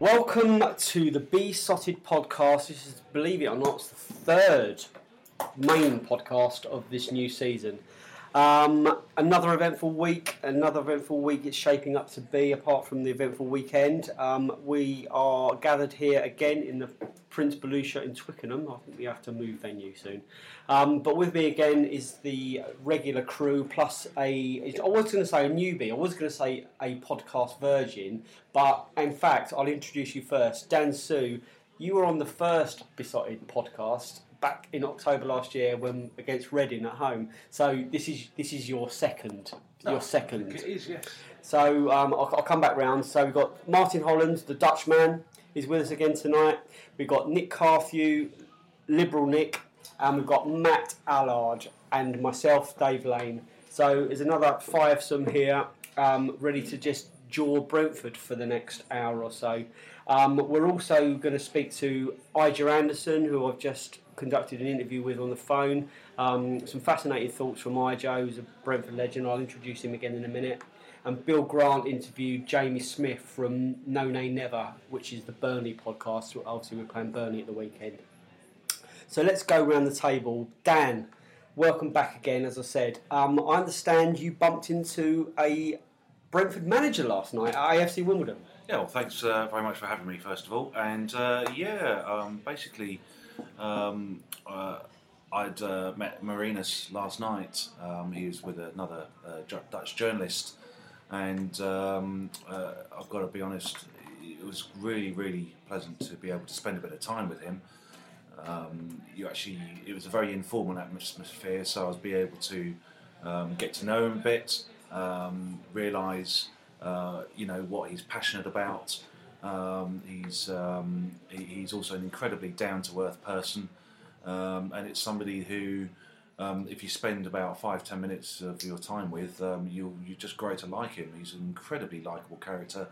Welcome to the Besotted podcast. This is, believe it or not, it's the third main podcast of this new season. Another eventful week, it's shaping up to be, apart from the eventful weekend. We are gathered here again in the Prince Belushi in Twickenham. I think we have to move venue soon. But with me again is the regular crew, plus a podcast virgin, but in fact, I'll introduce you first. Dan Sue, you were on the first Besotted podcast back in October last year when against Reading at home. So this is your second. It is, yes. So I'll come back round. So we've got Martin Holland, the Dutchman, is with us again tonight. We've got Nick Carthew, Liberal Nick, and we've got Matt Allard and myself, Dave Lane. So there's another fivesome here, ready to just jaw Brentford for the next hour or so. We're also going to speak to Ijah Anderson, who I've just conducted an interview with on the phone. Some fascinating thoughts from Ijah, who's a Brentford legend. I'll introduce him again in a minute. And Bill Grant interviewed Jamie Smith from No Nay Never, which is the Burnley podcast. Obviously, we're playing Burnley at the weekend. So let's go round the table. Dan, welcome back again, as I said. I understand you bumped into a Brentford manager last night at AFC Wimbledon. Yeah, well, thanks very much for having me, first of all. And, I'd met Marinus last night. He was with another Dutch journalist. And I've got to be honest, it was really, really pleasant to be able to spend a bit of time with him. It was a very informal atmosphere, so I was be able to get to know him a bit, realise what he's passionate about. He's also an incredibly down-to-earth person, and it's somebody who, if you spend about 5-10 minutes of your time with, you just grow to like him. He's an incredibly likeable character.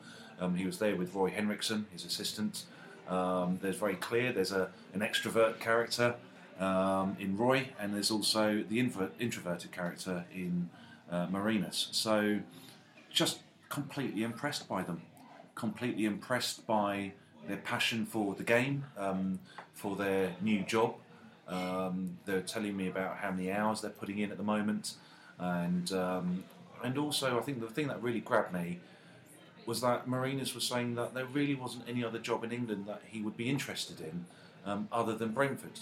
He was there with Roy Henriksen, his assistant. There's an extrovert character in Roy, and there's also the introverted character in Marinus. So, just completely impressed by their passion for the game, for their new job. They're telling me about how many hours they're putting in at the moment, and also I think the thing that really grabbed me was that Marinus was saying that there really wasn't any other job in England that he would be interested in other than Brentford,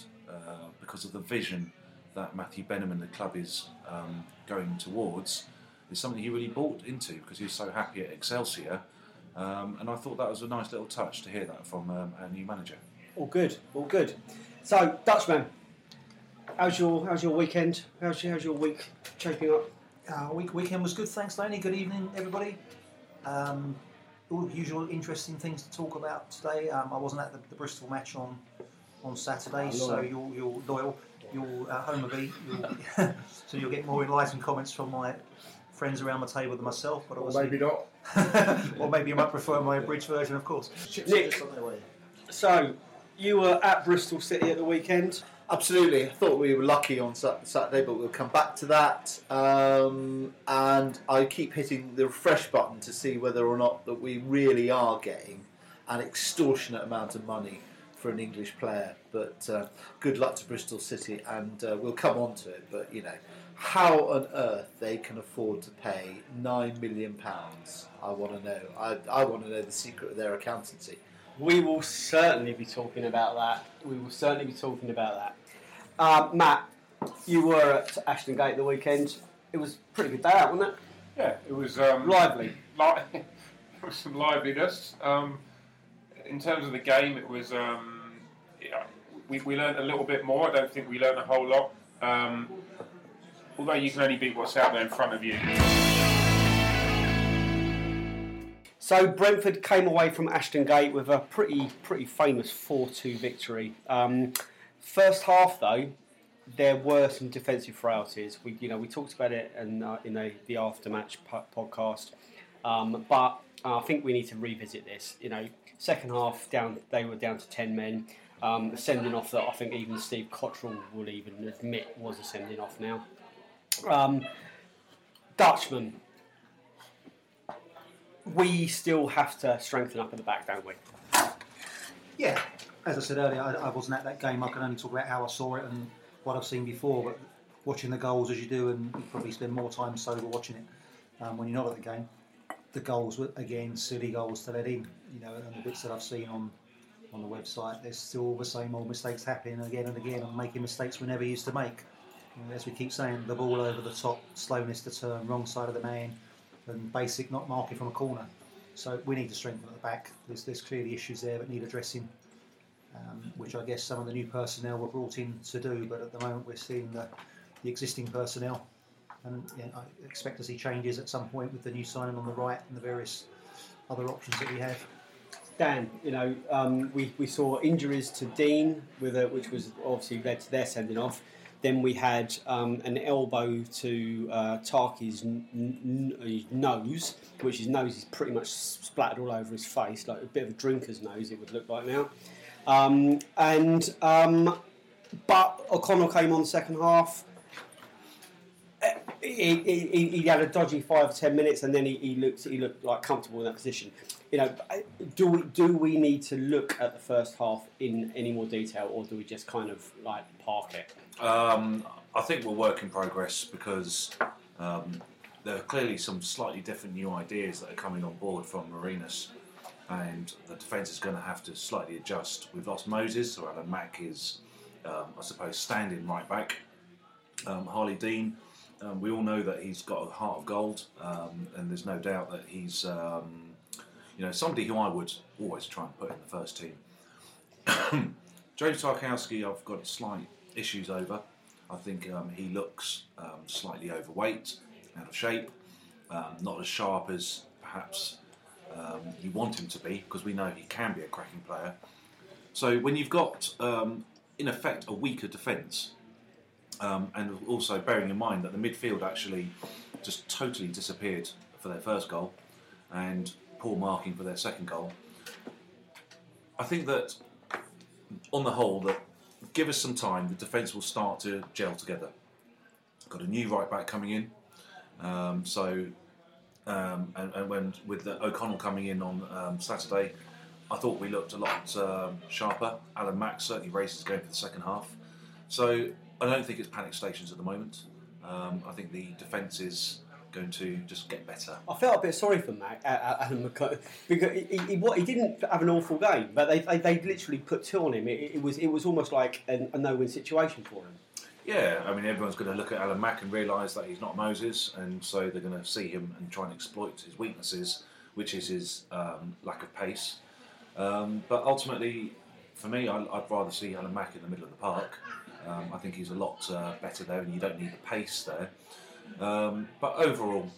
because of the vision that Matthew Benham and the club is going towards. It's something he really bought into because he was so happy at Excelsior, and I thought that was a nice little touch to hear that from our new manager. All good. So, Dutchman, how's your weekend? How's your week shaping up? Weekend was good, thanks, Laney. Good evening, everybody. All the usual interesting things to talk about today. I wasn't at the Bristol match on Saturday, so you're loyal. You're Homer B. So you'll get more enlightened comments from my friends around the table than myself. But obviously, maybe not. Or maybe you might prefer my abridged version, of course. Nick, so you were at Bristol City at the weekend. Absolutely. I thought we were lucky on Saturday, but we'll come back to that. And I keep hitting the refresh button to see whether or not that we really are getting an extortionate amount of money for an English player. But good luck to Bristol City, and we'll come on to it. But, you know, how on earth they can afford to pay £9 million, I want to know. I want to know the secret of their accountancy. We will certainly be talking about that. Matt, you were at Ashton Gate the weekend. It was a pretty good day out, wasn't it? Yeah, it was... lively. There was some liveliness. In terms of the game, it was... we learned a little bit more. I don't think we learned a whole lot. Although you can only beat what's out there in front of you. So Brentford came away from Ashton Gate with a pretty famous 4-2 victory. First half, though, there were some defensive frailties. We talked about it in the after-match podcast, but I think we need to revisit this. You know, second half they were down to 10 men. A sending off that I think even Steve Cottrell will even admit was a sending off. Now, Dutchman, we still have to strengthen up at the back, don't we? Yeah. As I said earlier, I wasn't at that game. I can only talk about how I saw it and what I've seen before. But watching the goals as you do, and you probably spend more time sober watching it when you're not at the game. The goals were, again, silly goals to let in. You know, and the bits that I've seen on the website, there's still all the same old mistakes happening again and again, and making mistakes we never used to make. And as we keep saying, the ball over the top, slowness to turn, wrong side of the man, and basic not marking from a corner. So we need to strengthen at the back. There's clearly issues there that need addressing. Which I guess some of the new personnel were brought in to do, but at the moment we're seeing the existing personnel, and I expect to see changes at some point with the new signing on the right and the various other options that we have. Dan, we saw injuries to Dean, which was obviously led to their sending off. Then we had an elbow to Tarkowski's nose, which his nose is pretty much splattered all over his face, like a bit of a drinker's nose it would look like now. But O'Connell came on the second half. He had a dodgy 5 or 10 minutes, and then he looked like comfortable in that position. You know, do we need to look at the first half in any more detail, or do we just kind of like park it? I think we're work in progress, because there are clearly some slightly different new ideas that are coming on board from Marinus. And the defence is going to have to slightly adjust. We've lost Moses, so Alan Mack is, I suppose, standing right back. Harley Dean, we all know that he's got a heart of gold, and there's no doubt that he's, somebody who I would always try and put in the first team. James Tarkowski, I've got slight issues over. I think he looks slightly overweight, out of shape, not as sharp as perhaps... you want him to be, because we know he can be a cracking player. So when you've got, in effect, a weaker defence, and also bearing in mind that the midfield actually just totally disappeared for their first goal, and poor marking for their second goal, I think that, on the whole, that give us some time, the defence will start to gel together. Got a new right-back coming in, and when with the O'Connell coming in on Saturday, I thought we looked a lot sharper. Alan Mack certainly raised his game for the second half. So I don't think it's panic stations at the moment. I think the defence is going to just get better. I felt a bit sorry for Mack, Alan Mack, because he didn't have an awful game, but they literally put two on him. It was almost like a no-win situation for him. Yeah, I mean, everyone's going to look at Alan Mack and realise that he's not Moses, and so they're going to see him and try and exploit his weaknesses, which is his lack of pace. But ultimately, for me, I'd rather see Alan Mack in the middle of the park. I think he's a lot better there, and you don't need the pace there. But overall,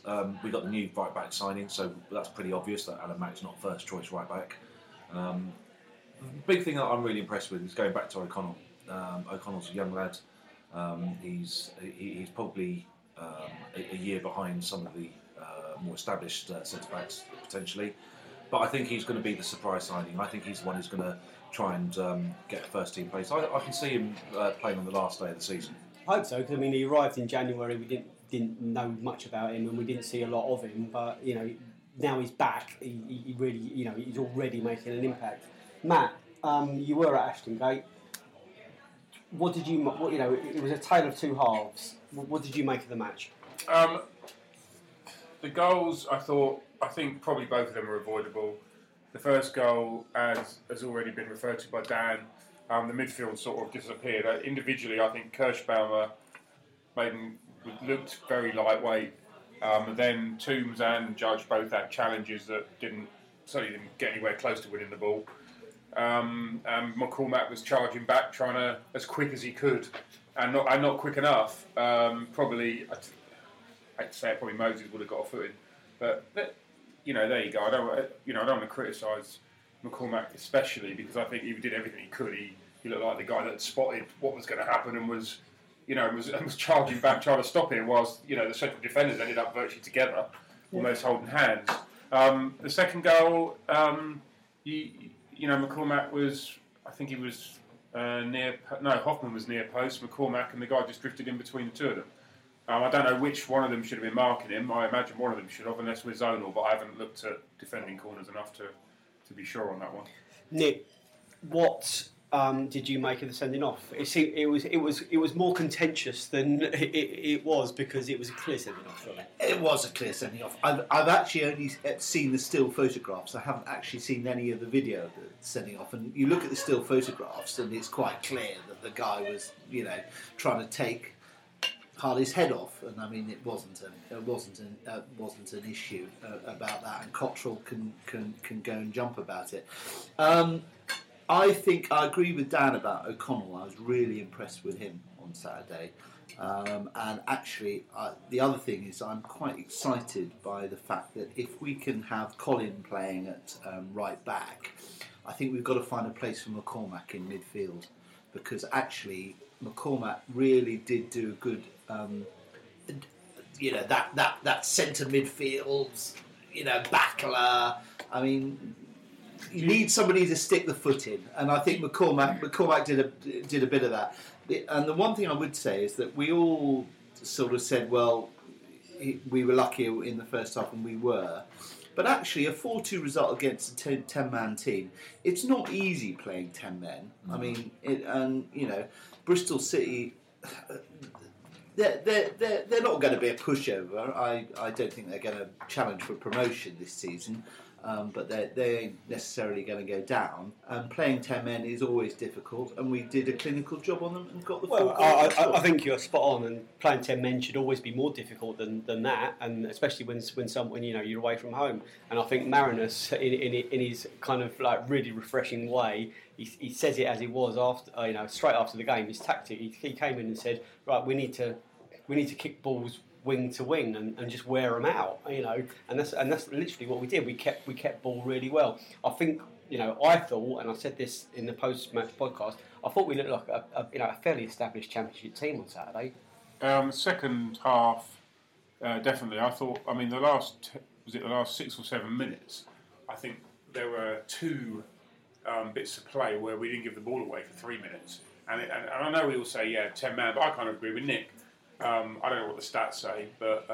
we got the new right-back signing, so that's pretty obvious that Alan Mack's not first-choice right-back. The big thing that I'm really impressed with is going back to O'Connell. O'Connell's a young lad. He's probably a year behind some of the more established centre-backs, potentially. But I think he's going to be the surprise signing. I think he's the one who's going to try and get first-team place. I can see him playing on the last day of the season. I hope so, because I mean, he arrived in January, we didn't know much about him and we didn't see a lot of him, but you know, now he's back, he really, you know, he's already making an impact. Matt, you were at Ashton Gate. What did you, you know, it was a tale of two halves. What did you make of the match? The goals, I think probably both of them were avoidable. The first goal, as has already been referred to by Dan, the midfield sort of disappeared. Individually, I think Kirschbaumer looked very lightweight. And then Toombs and Judge both had challenges that certainly didn't get anywhere close to winning the ball. And McCormack was charging back, trying to as quick as he could, and not quick enough. Probably, I'd say probably Moses would have got a foot in, but you know, there you go. I don't want to criticise McCormack especially, because I think he did everything he could. He looked like the guy that spotted what was going to happen and was, you know, was charging back, trying to stop it, whilst you know the central defenders ended up virtually together, almost holding hands. The second goal, you know, McCormack was, I think he was Hoffman was near post, McCormack, and the guy just drifted in between the two of them. I don't know which one of them should have been marking him. I imagine one of them should have, unless we're zonal, but I haven't looked at defending corners enough to be sure on that one. Nick, what did you make of the sending off? It was more contentious than it was, because it was a clear sending off. Wasn't it? It was a clear sending off. I've actually only seen the still photographs. I haven't actually seen any of the video of the sending off. And you look at the still photographs, and it's quite clear that the guy was, you know, trying to take Harley's head off. And I mean, it wasn't an issue about that. And Cottrell can go and jump about it. I think I agree with Dan about O'Connell. I was really impressed with him on Saturday. And actually, the other thing is I'm quite excited by the fact that if we can have Colin playing at right back, I think we've got to find a place for McCormack in midfield, because actually McCormack really did do a good, you know, that centre midfield, you know, backler. I mean, you need somebody to stick the foot in, and I think McCormack did a bit of that. And the one thing I would say is that we all sort of said, well, we were lucky in the first half, and we were. But actually, a 4-2 result against a 10-man team, it's not easy playing 10 men. Mm-hmm. I mean, you know, Bristol City, they're not going to be a pushover. I don't think they're going to challenge for promotion this season. But they ain't necessarily going to go down. And playing 10 men is always difficult, and we did a clinical job on them and got the full goal. I think you're spot on, and playing 10 men should always be more difficult than that, and especially when you know, you're away from home. And I think Marinus, in his kind of like really refreshing way, he says it as he was after, you know, straight after the game. His tactic, he came in and said, right, we need to kick balls wing to wing and just wear them out, you know, and that's literally what we did. We kept ball really well. I think, you know, I thought, and I said this in the post-match podcast, I thought we looked like a fairly established championship team on Saturday. Second half, definitely. I thought, I mean, the last 6 or 7 minutes, I think there were two bits of play where we didn't give the ball away for 3 minutes, and I know we all say 10 man, but I kind of agree with Nick. I don't know what the stats say, but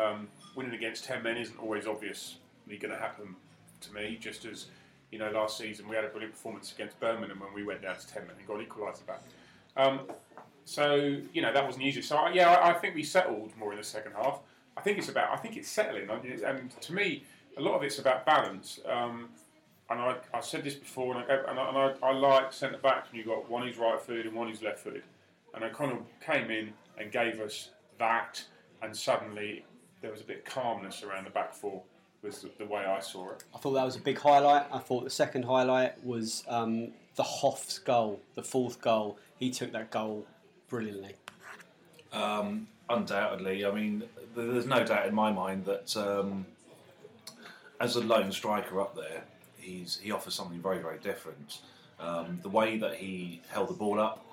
winning against 10 men isn't always obviously going to happen to me, just as, you know, last season we had a brilliant performance against Birmingham when we went down to 10 men and got an equaliser back. So, you know, that wasn't easy. So, I think we settled more in the second half. I think it's settling. And to me, a lot of it's about balance. And I've said this before, and I like centre-backs when you've got one who's right-footed and one who's left-footed. And O'Connell came in and gave us that, and suddenly there was a bit of calmness around the back four, was the way I saw it. I thought that was a big highlight. I thought the second highlight was the Hoff's goal, the fourth goal. He took that goal brilliantly. Undoubtedly. I mean, there's no doubt in my mind that as a lone striker up there, he offers something very, very different. The way that he held the ball up,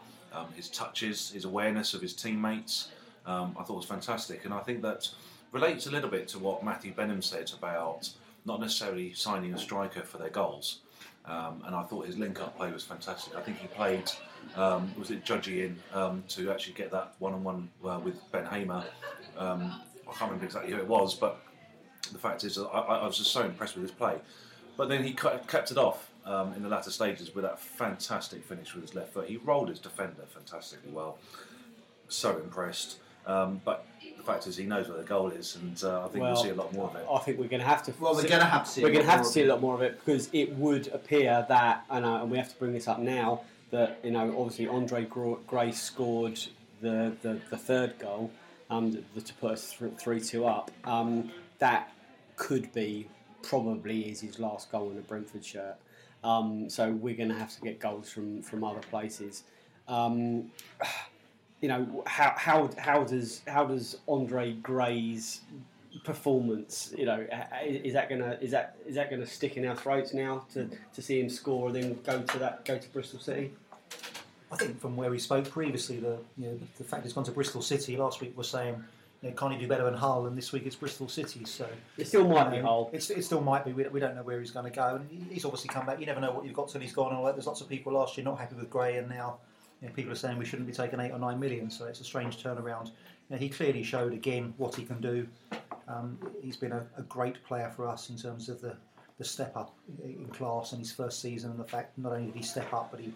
his touches, his awareness of his teammates, I thought was fantastic. And I think that relates a little bit to what Matthew Benham said about not necessarily signing a striker for their goals. And I thought his link-up play was fantastic. I think he played, to actually get that one-on-one with Ben Hamer. I can't remember exactly who it was, but the fact is that I was just so impressed with his play. But then he kept it off in the latter stages with that fantastic finish with his left foot. He rolled his defender fantastically well. So impressed. But the fact is, he knows where the goal is, and I think we'll see a lot more of it. I think we're going to have to. We're going to have to see a lot more of it, because it would appear that, and we have to bring this up now, that obviously Andre Gray scored the third goal to put us 3-2 up. That could be probably is his last goal in a Brentford shirt. So we're going to have to get goals from other places. How does Andre Gray's performance, is that gonna stick in our throats now to see him score and then go to Bristol City? I think from where we spoke previously, the fact he's gone to Bristol City last week was saying, can't he do better than Hull? And this week it's Bristol City, so it still might be Hull. It still might be. We don't know where he's going to go, and he's obviously come back. You never know what you've got till he's gone. And all that. There's lots of people last year not happy with Gray, and now. People are saying we shouldn't be taking 8 or 9 million, so it's a strange turnaround. He clearly showed again what he can do. He's been a great player for us in terms of the step up in class in his first season, and the fact not only did he step up, but he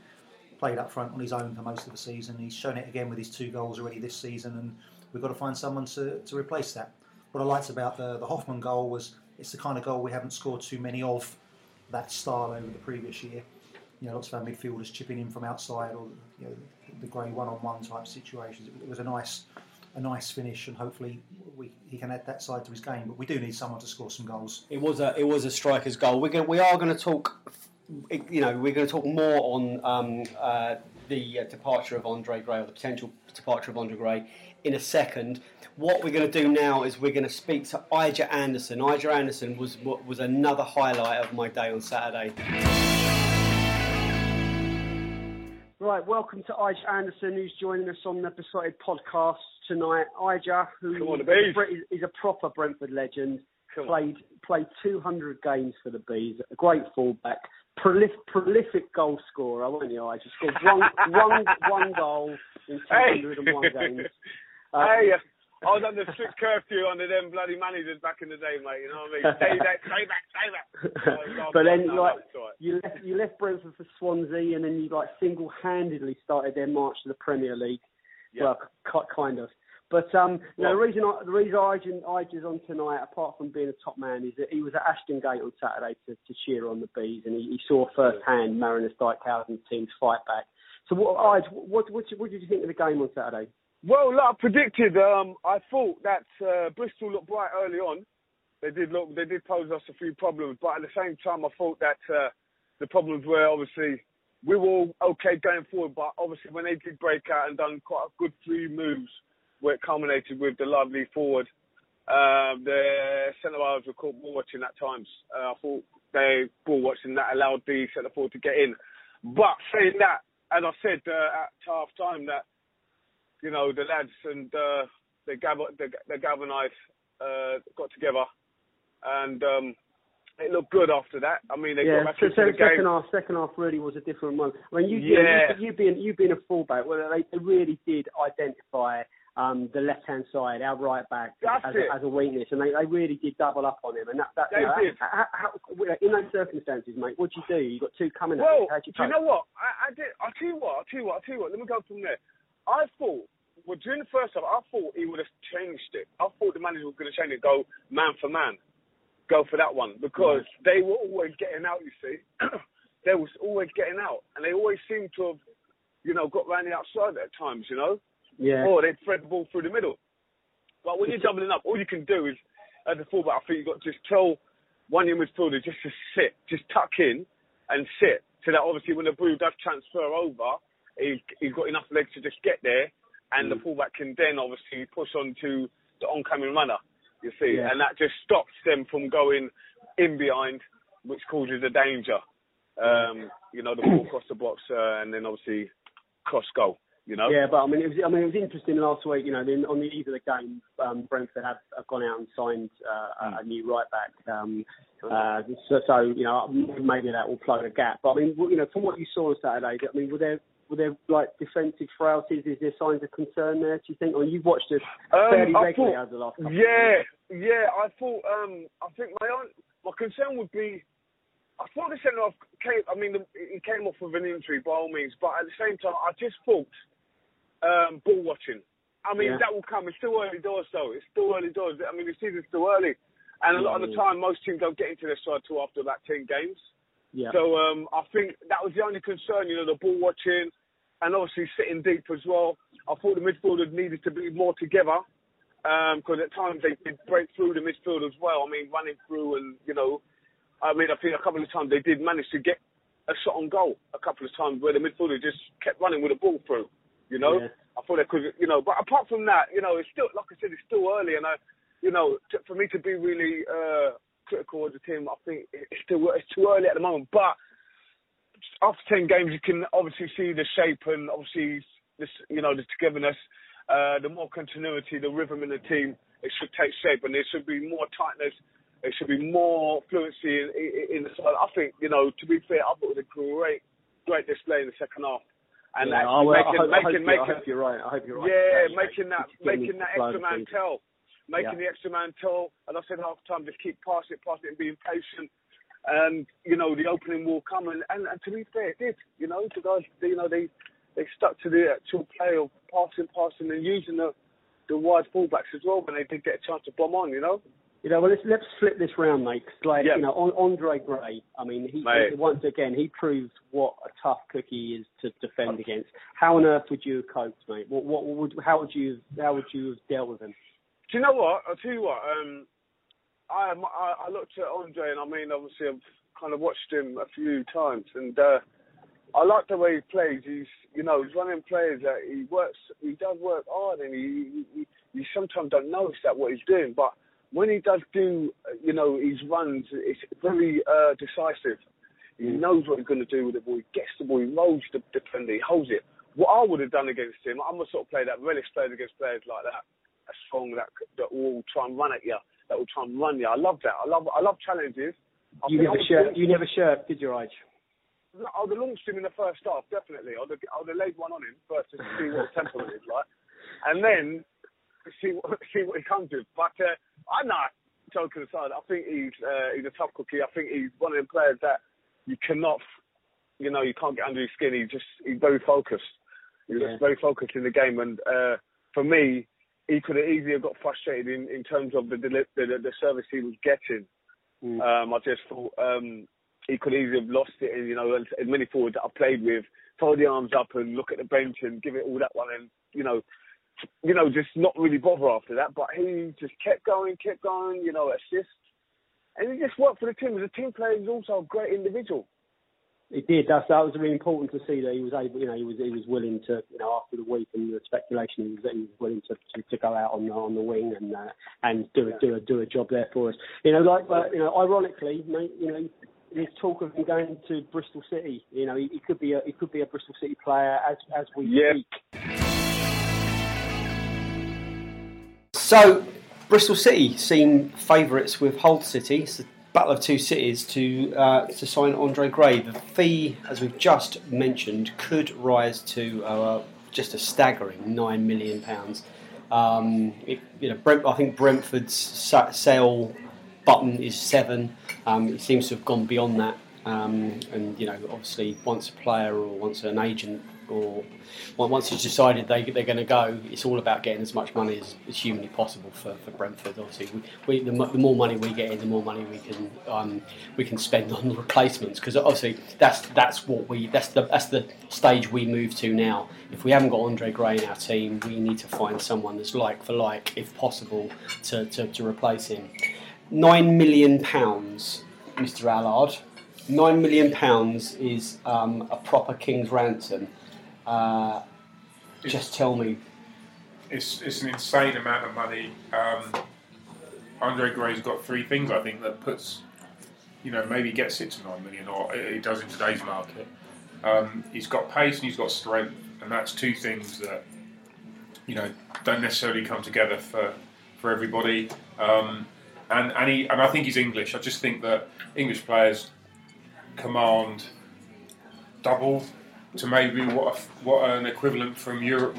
played up front on his own for most of the season. He's shown it again with his 2 goals already this season, and we've got to find someone to replace that. What I liked about the Hoffman goal was it's the kind of goal we haven't scored too many of that style over the previous year. Lots of our midfielders chipping in from outside, or the grey one-on-one type situations. It was a nice finish, and hopefully he can add that side to his game. But we do need someone to score some goals. It was a striker's goal. We're going to talk more on the departure of Andre Gray, or the potential departure of Andre Gray, in a second. What we're going to do now is we're going to speak to Ijah Anderson. Ijah Anderson was another highlight of my day on Saturday. Right, welcome to Ijah Anderson, who's joining us on the Besotted podcast tonight. Ijah, who is a proper Brentford legend, played 200 games for the Bees, a great fullback, prolific goal scorer, wasn't he, Ijah? Scored one goal in 201 games. I was under strict curfew under them bloody managers back in the day, mate. You know what I mean? Stay back. But then, you left Brentford for Swansea, and then you single-handedly started their march to the Premier League. Yeah. Well, kind of. But the reason Ijah's on tonight, apart from being a top man, is that he was at Ashton Gate on Saturday to cheer on the Bees, and he saw firsthand Marinus Dijkhuizen's team's fight back. So, Ijah, what did you think of the game on Saturday? Well, like I predicted, I thought that Bristol looked bright early on. They did pose us a few problems, but at the same time, I thought that the problems were obviously we were all okay going forward, but obviously when they did break out and done quite a good few moves, where it culminated with the lovely forward, the centre halves were caught ball watching at times. I thought they ball watching that allowed the centre forward to get in. But saying that, as I said at half time, that. The lads and they galvanised, got together, and it looked good after that. I mean, they got back into the game. Second half really was a different one. I mean, you being a fullback, well, they really did identify the left hand side, our right back, as a weakness, and they really did double up on him. And that did. How, in those circumstances, mate, what'd you do? You got two coming at you. How'd you cope? You know what? I'll tell you what. Let me go from there. I thought, during the first half, I thought he would have changed it. I thought the manager was going to change it, go man for man, go for that one, because they were always getting out, you see. They was always getting out, and they always seemed to have, got round the outside at times, Yeah. Or they'd thread the ball through the middle. But when you're doubling up, all you can do is, as a fullback, I think you've got to just tell one of your midfielders just to sit, just tuck in and sit, so that obviously when the ball does transfer over, he's got enough legs to just get there, and the fullback can then obviously push on to the oncoming runner, you see. Yeah. And that just stops them from going in behind, which causes a danger. The ball across the box and then obviously cross goal. you know. Yeah, but I mean, it was interesting last week. You know, on the eve of the game, Brentford have gone out and signed a new right back. So you know, maybe that will plug a gap. But I mean, you know, from what you saw Saturday, I mean, were there like defensive frailties? Is there signs of concern there? Do you think? Or you've watched us fairly regularly over the last couple of years. Yeah. I think my concern would be. I thought the centre-half came. I mean, he came off with an injury by all means, but at the same time, I just thought ball watching. I mean, that will come. It's still early doors, though. It's still early doors. I mean, the season's still early, and a lot of the time, most teams don't get into their side till after about 10 games. Yeah. So I think that was the only concern, you know, the ball watching, and obviously sitting deep as well. I thought the midfielders needed to be more together because at times they did break through the midfield as well. I mean, running through and you know. I mean, I think a couple of times they did manage to get a shot on goal. A couple of times where the midfielder just kept running with the ball through, you know. Yeah. I thought they could, you know. But apart from that, you know, it's still, like I said, it's still early. And, for me to be really critical of the team, I think it's too early at the moment. But after 10 games, you can obviously see the shape and obviously, this, you know, the togetherness, the more continuity, the rhythm in the team, it should take shape and there should be more tightness. There should be more fluency in the side. I think, you know, to be fair, I thought it was a great display in the second half. And yeah, I hope you're right. Yeah, making that extra man tell. Making the extra man tell. And I said half time, just keep pass it and being patient. And, you know, the opening will come. And to be fair, it did. You know, the guys, you know, they stuck to the actual play of passing and using the wide fullbacks as well when they did get a chance to bomb on, you know. You know, well, let's flip this round, mate. Cause you know, Andre Gray. I mean, once again, he proves what a tough cookie he is to defend against. How on earth would you have coped, mate? How would you have dealt with him? Do you know what? I'll tell you what. I looked at Andre, and I mean, obviously, I've kind of watched him a few times, and I like the way he plays. He's one of them players that he works. He does work hard, and he sometimes don't notice that what he's doing, but when he does do, you know, his runs, it's very decisive. He knows what he's going to do with the ball. He gets the ball, he rolls the defender, he holds it. What I would have done against him, I'm a sort of player that relish plays against players like that, that's strong, that will try and run at you, that will try and run you. I love that. I love challenges. You never shirked, did you, Ij? I would have launched him in the first half, definitely. I would have laid one on him first just to see what the temperament is like. And then see what he comes with. But I'm not joking aside. I think he's a tough cookie. I think he's one of them players that you can't get under his skin. He's very focused. He's very focused in the game. And for me, he could have easily got frustrated in terms of the service he was getting. I just thought he could easily have lost it. And you know, as many forwards that I played with, fold the arms up and look at the bench and give it all that one. And you know, just not really bother after that. But he just kept going, you know, assists. And he just worked for the team. The team player is also a great individual. He did. That was really important to see that he was able, you know, he was willing to, you know, after the week and the speculation, he was willing to go out on the wing and do a job there for us. You know, ironically, you know, there's talk of him going to Bristol City. You know, he could be a Bristol City player as we speak. So, Bristol City seem favourites with Hull City. It's the battle of two cities to sign Andre Gray. The fee, as we've just mentioned, could rise to just a staggering £9 million. I think Brentford's sale button is 7. It seems to have gone beyond that. And, you know, obviously, once a player or once an agent or once it's decided they're going to go, it's all about getting as much money as humanly possible for Brentford. Obviously, the more money we get in, the more money we can spend on the replacements, because obviously that's the stage we move to now. If we haven't got Andre Gray in our team, we need to find someone that's like for like, if possible, to replace him. £9 million, Mr. Allard. £9 million is a proper king's ransom. Just tell me. It's an insane amount of money. Andre Gray's got three things, I think, that puts, you know, maybe gets it to £9 million, or it does in today's market. He's got pace and he's got strength. and that's two things that, you know, don't necessarily come together for everybody. And I think he's English. I just think that English players command double to maybe what an equivalent from Europe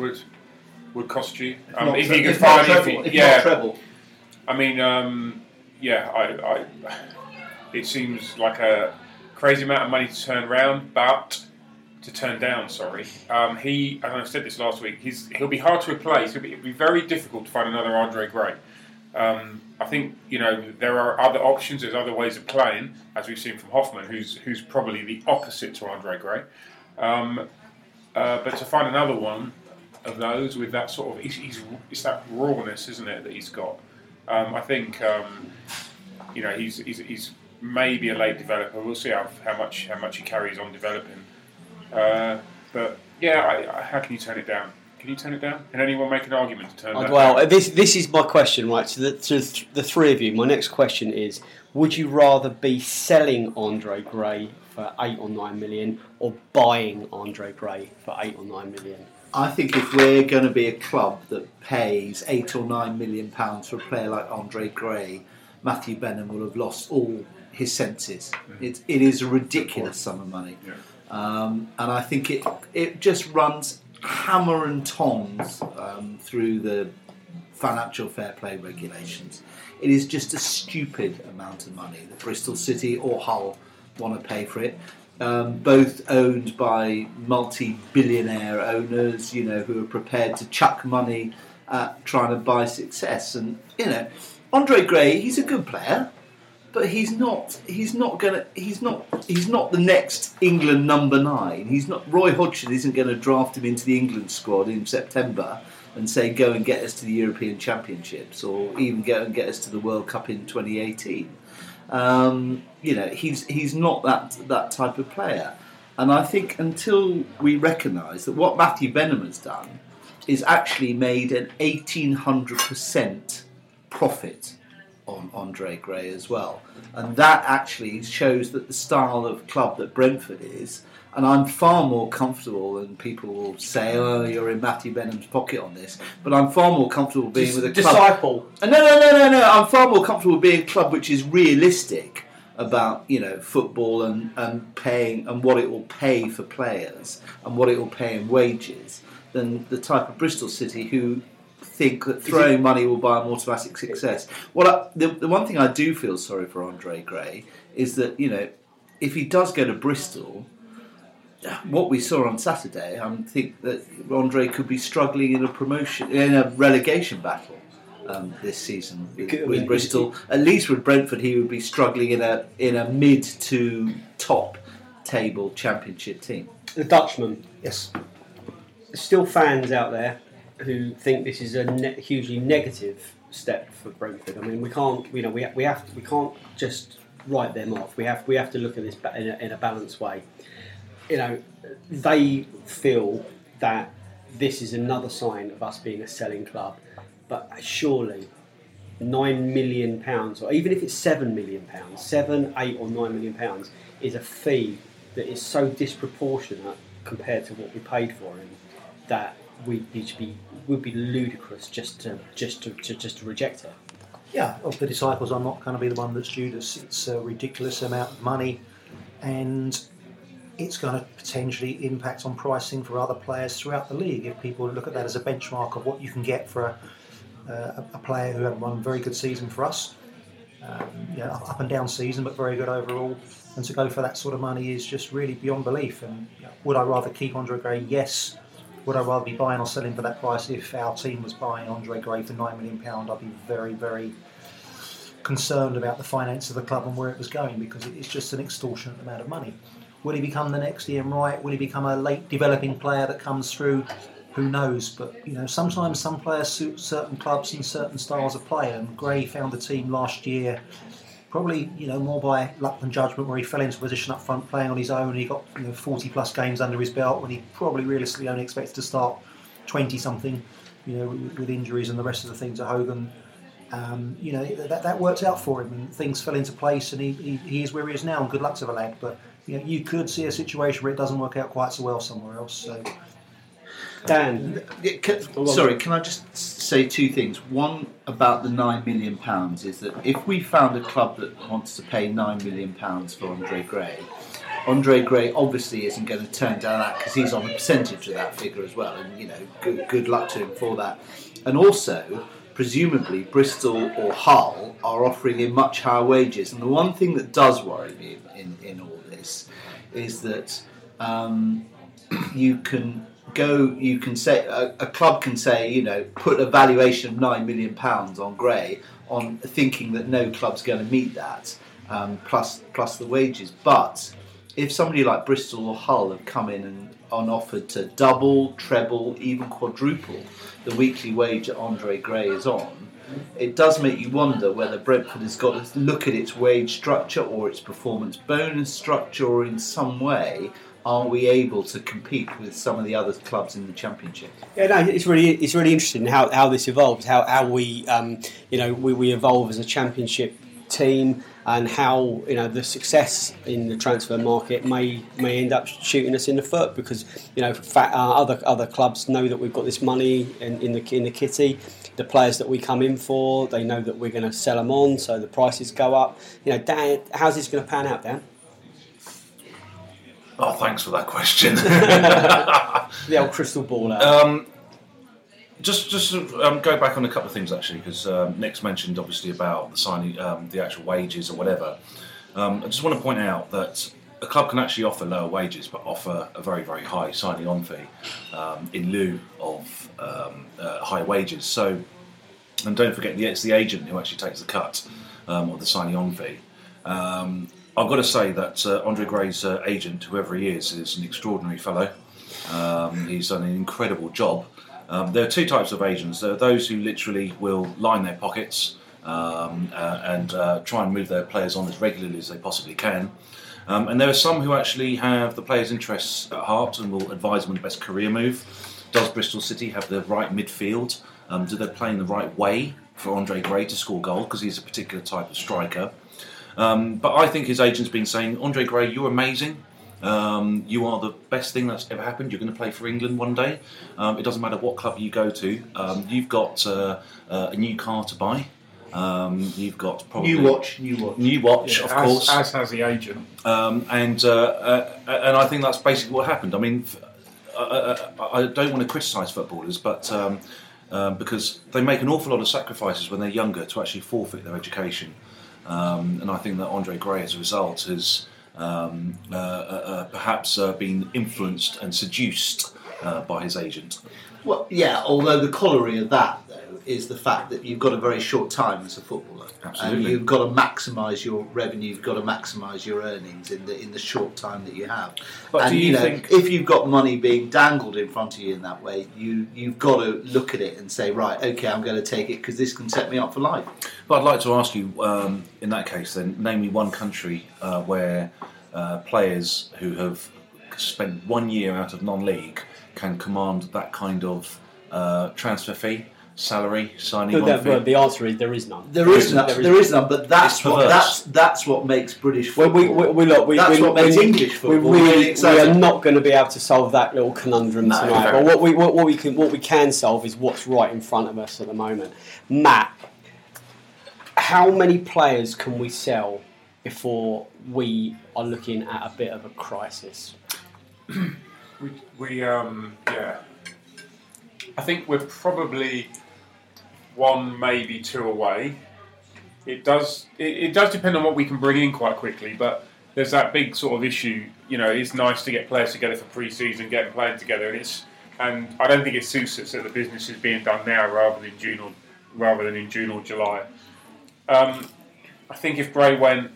would cost you. If not treble. I mean, it seems like a crazy amount of money to turn round, but to turn down. Sorry, and I said this last week. He'll be hard to replace. It'll be very difficult to find another Andre Gray. I think, you know, there are other options. There's other ways of playing, as we've seen from Hoffman, who's probably the opposite to Andre Gray. But to find another one of those with that sort of, it's that rawness, isn't it, that he's got. I think, you know, he's maybe a late developer. We'll see how much he carries on developing. But yeah, how can you turn it down? Can you turn it down? Can anyone make an argument to turn it down? Well, this is my question, right? So to the three of you, my next question is: would you rather be selling Andre Gray for 8 or 9 million, or buying Andre Gray for 8 or 9 million? I think if we're going to be a club that pays £8 or 9 million for a player like Andre Gray, Matthew Benham will have lost all his senses. Mm-hmm. It is a ridiculous sum of money, yeah. And I think it just runs hammer and tongs through the financial fair play regulations. It is just a stupid amount of money that Bristol City or Hull want to pay for it. Both owned by multi-billionaire owners, you know, who are prepared to chuck money at trying to buy success. And, you know, Andre Gray, he's a good player, but he's not the next England number 9. He's not. Roy Hodgson isn't going to draft him into the England squad in September and say, go and get us to the European Championships, or even go and get us to the World Cup in 2018. You know, he's not that type of player, and I think until we recognise that what Matthew Benham has done is actually made an 1,800% profit on Andre Gray as well, and that actually shows that the style of club that Brentford is, and I'm far more comfortable, and people will say, oh, you're in Matthew Benham's pocket on this, but I'm far more comfortable being with a club... Disciple. No, I'm far more comfortable being a club which is realistic about, you know, football and paying, and what it will pay for players and what it will pay in wages, than the type of Bristol City who think that throwing money will buy an automatic success. Well, the one thing I do feel sorry for Andre Gray is that, you know, if he does go to Bristol... What we saw on Saturday, I think that Andre could be struggling in a relegation battle this season with Bristol. At least with Brentford, he would be struggling in a mid to top table Championship team. The Dutchman, yes. There's still fans out there who think this is a hugely negative step for Brentford. I mean, we can't, you know, we can't just write them off. We have to look at this in a balanced way. You know, they feel that this is another sign of us being a selling club, but surely £9 million, or even if it's £7 million, 7, 8 or 9 million pounds is a fee that is so disproportionate compared to what we paid for him that would be ludicrous just to reject it. Yeah, of the disciples, I'm not going to be the one that's Judas. It's a ridiculous amount of money, and it's going to potentially impact on pricing for other players throughout the league. If people look at that as a benchmark of what you can get for a player who had one very good season for us, up and down season, but very good overall, and to go for that sort of money is just really beyond belief. And would I rather keep Andre Gray? Yes. Would I rather be buying or selling for that price? If our team was buying Andre Gray for £9 million, I'd be very, very concerned about the finance of the club and where it was going, because it's just an extortionate amount of money. Will he become the next Ian Wright? Will he become a late developing player that comes through? Who knows? But, you know, sometimes some players suit certain clubs and certain styles of play. And Gray found the team last year, probably, you know, more by luck than judgment, where he fell into a position up front playing on his own. He got, you know, 40 plus games under his belt when he probably realistically only expected to start 20 something, you know, with injuries and the rest of the things at Hogan. You know, that worked out for him, and things fell into place, and he is where he is now, and good luck to the lad. But you know, you could see a situation where it doesn't work out quite so well somewhere else. So Dan. Can I just say two things? One about the £9 million is that if we found a club that wants to pay £9 million for Andre Gray obviously isn't going to turn down that because he's on a percentage of that figure as well, and good luck to him for that. And also, presumably, Bristol or Hull are offering him much higher wages. And the one thing that does worry me in all this is that you can say a club can say, put a valuation of £9 million on Gray, on thinking that no club's going to meet that, plus the wages. But if somebody like Bristol or Hull have come in and on offered to double, treble, even quadruple the weekly wage that Andre Gray is on, it does make you wonder whether Brentford has got to look at its wage structure or its performance bonus structure, or in some way, are we able to compete with some of the other clubs in the Championship? Yeah, no, it's really interesting how this evolves, how we evolve as a Championship team, and how the success in the transfer market may end up shooting us in the foot, because other clubs know that we've got this money in the kitty. The players that we come in for, they know that we're going to sell them on, so the prices go up. Dan, how's this going to pan out, Dan? Oh, thanks for that question. The old crystal ball out. Just go back on a couple of things actually, because Nick's mentioned obviously about the signing, the actual wages or whatever. I just want to point out that a club can actually offer lower wages, but offer a very, very high signing on fee in lieu of high wages. So, and don't forget, it's the agent who actually takes the cut of the signing on fee. I've got to say that Andre Gray's agent, whoever he is an extraordinary fellow. He's done an incredible job. There are two types of agents. There are those who literally will line their pockets and try and move their players on as regularly as they possibly can. And there are some who actually have the players' interests at heart and will advise them on the best career move. Does Bristol City have the right midfield? Do they play in the right way for Andre Gray to score goals? Because he's a particular type of striker. But I think his agent's been saying, Andre Gray, you're amazing. You are the best thing that's ever happened. You're going to play for England one day. It doesn't matter what club you go to. You've got a new car to buy. You've got probably new watch. Yeah, of course. As has the agent. And I think that's basically what happened. I mean, I don't want to criticise footballers, but because they make an awful lot of sacrifices when they're younger to actually forfeit their education. And I think that Andre Gray, as a result, has perhaps been influenced and seduced by his agent. Well, yeah, although the corollary of that, though, is the fact that you've got a very short time as a footballer. Absolutely. And you've got to maximise your revenue, you've got to maximise your earnings in the short time that you have. But and, do you think, if you've got money being dangled in front of you in that way, you've got to look at it and say, right, OK, I'm going to take it because this can set me up for life. But I'd like to ask you, in that case then, name me one country where players who have spent 1 year out of non-league can command that kind of transfer fee, salary, signing on fee. The answer is there is none. There is none. But that's what makes British football. That's what makes English football. We are not going to be able to solve that little conundrum tonight. But what we can solve is what's right in front of us at the moment. Matt, how many players can we sell before we are looking at a bit of a crisis? We I think we're probably one, maybe two away. It does depend on what we can bring in quite quickly, but there's that big sort of issue. It's nice to get players together for pre-season, get them playing together, and I don't think it suits us that the business is being done now rather than in June or July. I think if Bray went,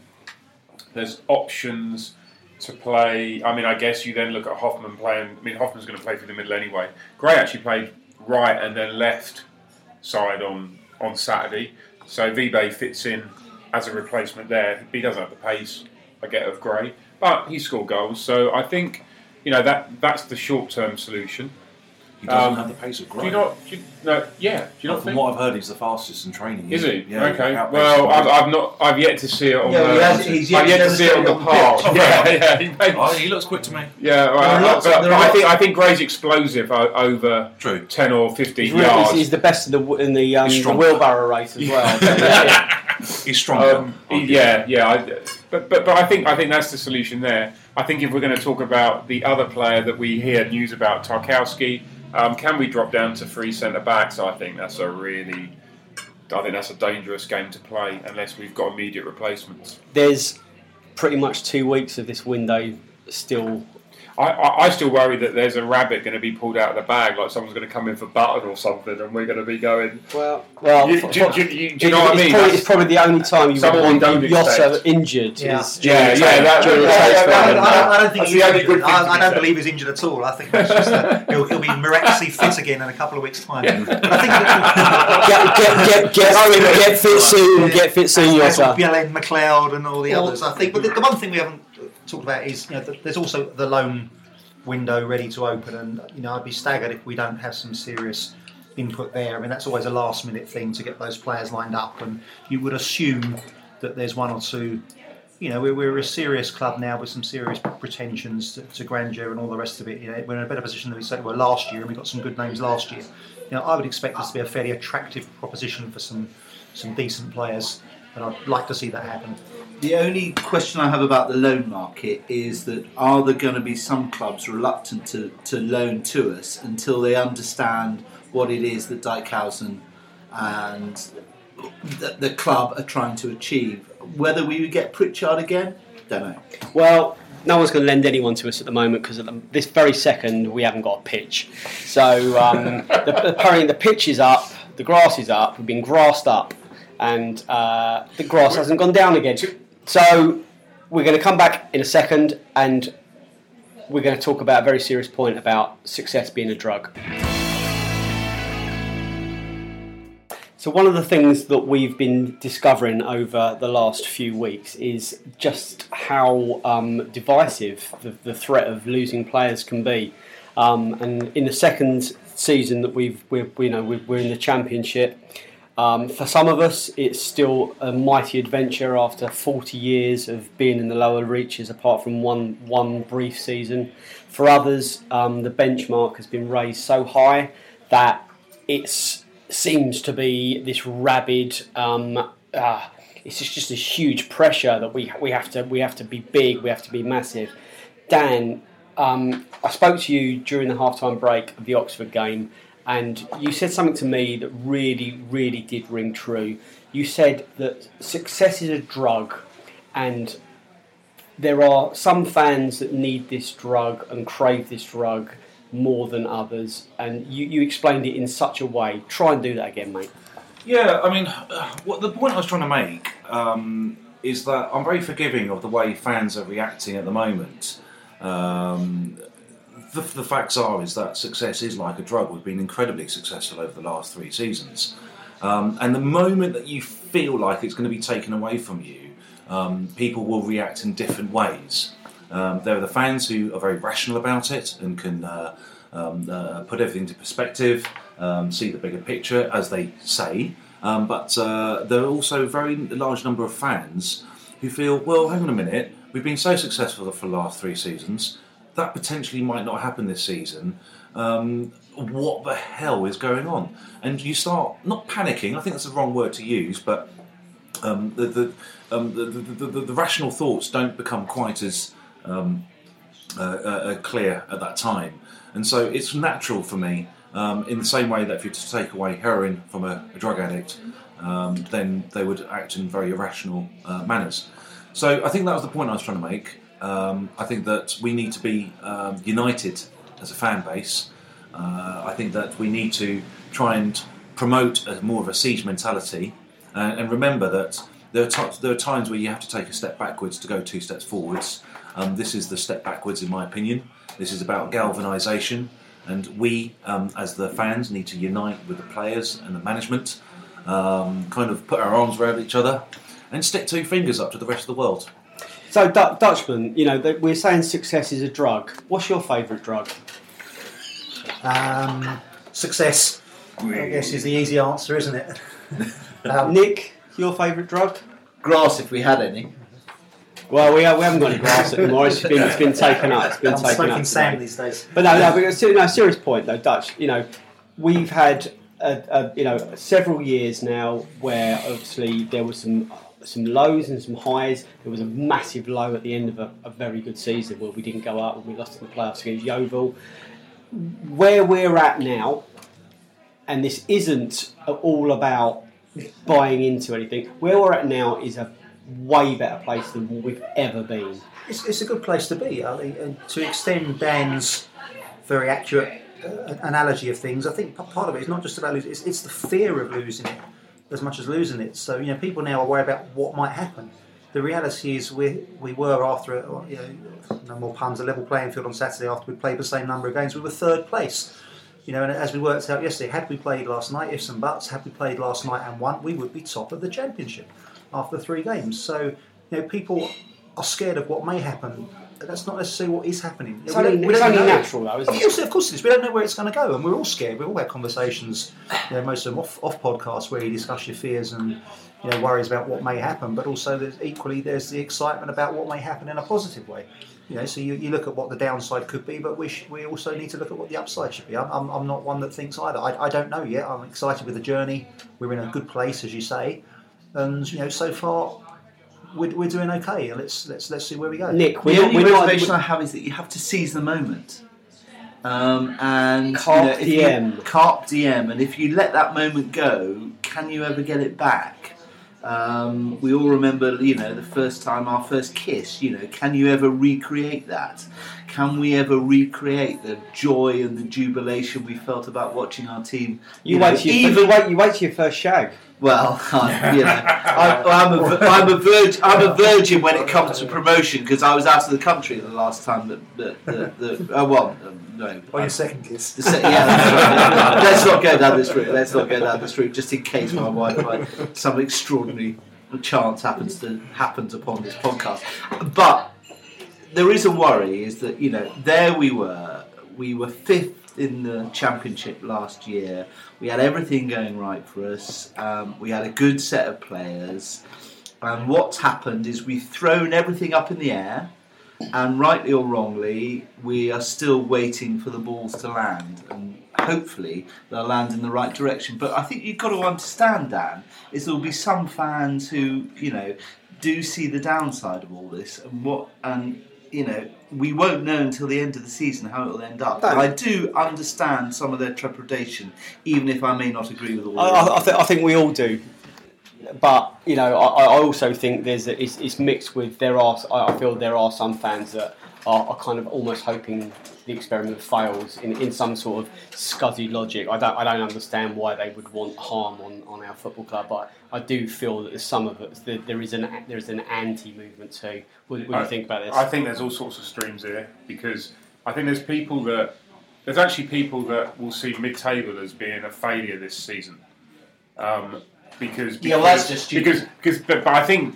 there's options to play. I mean, I guess you then look at Hoffman playing. I mean, Hoffman's going to play through the middle anyway. Gray actually played right and then left side on Saturday, so Vibe fits in as a replacement there. He doesn't have the pace, I get, of Gray, but he scored goals. So I think that's the short term solution. He doesn't have the pace of Gray. Do you not think? From what I've heard, he's the fastest in training. Is he? Yeah, okay. Well, I've yet to see it on the park. He looks quick to me. Yeah, right. I think Gray's explosive over 10 or 15 yards. He's the best in the wheelbarrow race as well. He's stronger. But I think that's the solution there. I think if we're going to talk about the other player that we hear news about, Tarkowski, can we drop down to three centre backs? I think that's a dangerous game to play unless we've got immediate replacements. There's pretty much 2 weeks of this window still. I still worry that there's a rabbit going to be pulled out of the bag, like someone's going to come in for Button or something, and we're going to be going. Well. Do you know what I mean? It's probably the only time you would want Jota injured. I don't believe he's injured at all. I think it's just that he'll be miraculously fit again in a couple of weeks' time. Yeah. Get fit soon, Jota. Bjelland, McLeod, and all the others. I think, but the one thing we haven't talked about is, you know, there's also the loan window ready to open, and you know, I'd be staggered if we don't have some serious input there. I mean, that's always a last minute thing to get those players lined up, and you would assume that there's one or two. You know, we're a serious club now with some serious pretensions to grandeur and all the rest of it. You know, we're in a better position than we certainly were last year, and we got some good names last year. You know, I would expect this to be a fairly attractive proposition for some decent players, and I'd like to see that happen. The only question I have about the loan market is that are there going to be some clubs reluctant to loan to us until they understand what it is that Dijkhuizen and the club are trying to achieve? Whether we would get Pritchard again, don't know. Well, no one's going to lend anyone to us at the moment because at this very second we haven't got a pitch. So apparently the pitch is up, the grass is up, we've been grassed up, and the grass hasn't gone down again. So we're going to come back in a second, and we're going to talk about a very serious point about success being a drug. So one of the things that we've been discovering over the last few weeks is just how divisive the threat of losing players can be. And in the second season that we're in the Championship. For some of us, it's still a mighty adventure after 40 years of being in the lower reaches, apart from one brief season. For others, the benchmark has been raised so high that it seems to be this rabid. It's just this huge pressure that we have to be big, we have to be massive. Dan, I spoke to you during the halftime break of the Oxford game. And you said something to me that really, really did ring true. You said that success is a drug, and there are some fans that need this drug and crave this drug more than others. And you explained it in such a way. Try and do that again, mate. Yeah, I mean, the point I was trying to make is that I'm very forgiving of the way fans are reacting at the moment. The facts are is that success is like a drug. We've been incredibly successful over the last three seasons. And the moment that you feel like it's going to be taken away from you, people will react in different ways. There are the fans who are very rational about it and can put everything into perspective, see the bigger picture, as they say. But there are also a very large number of fans who feel, well, hang on a minute, we've been so successful for the last three seasons, that potentially might not happen this season. What the hell is going on? And you start, not panicking, I think that's the wrong word to use, but the rational thoughts don't become quite as clear at that time. And so it's natural for me, in the same way that if you were to take away heroin from a drug addict, then they would act in very irrational manners. So I think that was the point I was trying to make. I think that we need to be united as a fan base. I think that we need to try and promote more of a siege mentality, and remember that there are times where you have to take a step backwards to go two steps forwards. This is the step backwards, in my opinion. This is about galvanisation, and we, as the fans, need to unite with the players and the management, kind of put our arms around each other and stick two fingers up to the rest of the world. So, Dutchman, you know, we're saying success is a drug. What's your favourite drug? Success, I guess, is the easy answer, isn't it? Nick, your favourite drug? Grass, if we had any. Well, we haven't got any grass anymore. It's been taken up. It's been I'm taken up. Sand these days. But no, serious point though, Dutch. You know, we've had several years now where obviously there was some lows and some highs. There was a massive low at the end of a very good season where we didn't go up and we lost in the playoffs against Yeovil. Where we're at now, and this isn't all about buying into anything, where we're at now is a way better place than we've ever been. It's a good place to be, Ali. And to extend Dan's very accurate analogy of things, I think part of it is not just about losing, it's the fear of losing it as much as losing it. So, you know, people now are worried about what might happen. The reality is we were, after no more puns, a level playing field on Saturday after we played the same number of games. We were third place. You know, and as we worked out yesterday, had we played last night, ifs and buts, had we played last night and won, we would be top of the Championship after 3 games. So, you know, people are scared of what may happen. That's not necessarily what is happening. It's only natural, though, isn't it? Of course it is. We don't know where it's going to go, and we're all scared. We've all had conversations, you know, most of them off podcasts, where you discuss your fears and, you know, worries about what may happen. But also, there's the excitement about what may happen in a positive way. You know, so you look at what the downside could be, but we also need to look at what the upside should be. I'm not one that thinks either. I don't know yet. I'm excited with the journey. We're in a good place, as you say, and you know, so far we're doing okay. Let's see where we go. Nick, the motivation I have is that you have to seize the moment, and carp diem. Carp diem, and if you let that moment go, can you ever get it back? We all remember, you know, the first time, our first kiss, you know, can you ever recreate that? Can we ever recreate the joy and the jubilation we felt about watching our team? You wait till your first shag. Well, I'm a virgin when it comes to promotion, because I was out of the country the last time On your second kiss. Yeah, let's not go down this route. Just in case my wife, by some extraordinary chance, happens upon this podcast. But there is a worry, is that, you know, there we were fifth in the Championship last year. We had everything going right for us. We had a good set of players, and what's happened is we've thrown everything up in the air, and rightly or wrongly, we are still waiting for the balls to land, and hopefully they'll land in the right direction. But I think you've got to understand, Dan, is there'll be some fans who, you know, do see the downside of all this, you know, we won't know until the end of the season how it'll end up. But I do understand some of their trepidation, even if I may not agree with all of them. I think we all do. But, you know, I also think it's mixed with, I feel there are some fans that are kind of almost hoping the experiment fails in some sort of scuzzy logic. I don't understand why they would want harm on our football club, but I do feel that there is an anti-movement too. What do you think about this? I think there's all sorts of streams here, because I think there's actually people that will see mid-table as being a failure this season. That's just stupid. But I think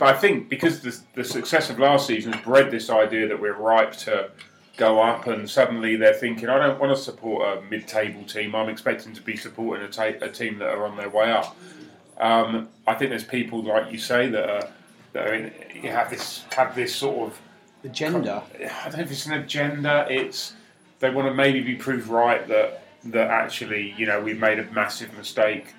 because the success of last season has bred this idea that we're ripe to go up, and suddenly they're thinking, I don't want to support a mid-table team. I'm expecting to be supporting a team that are on their way up. I think there's people, like you say, that have this sort of agenda. I don't know if it's an agenda. It's they want to maybe be proved right that actually, you know, we've made a massive mistake.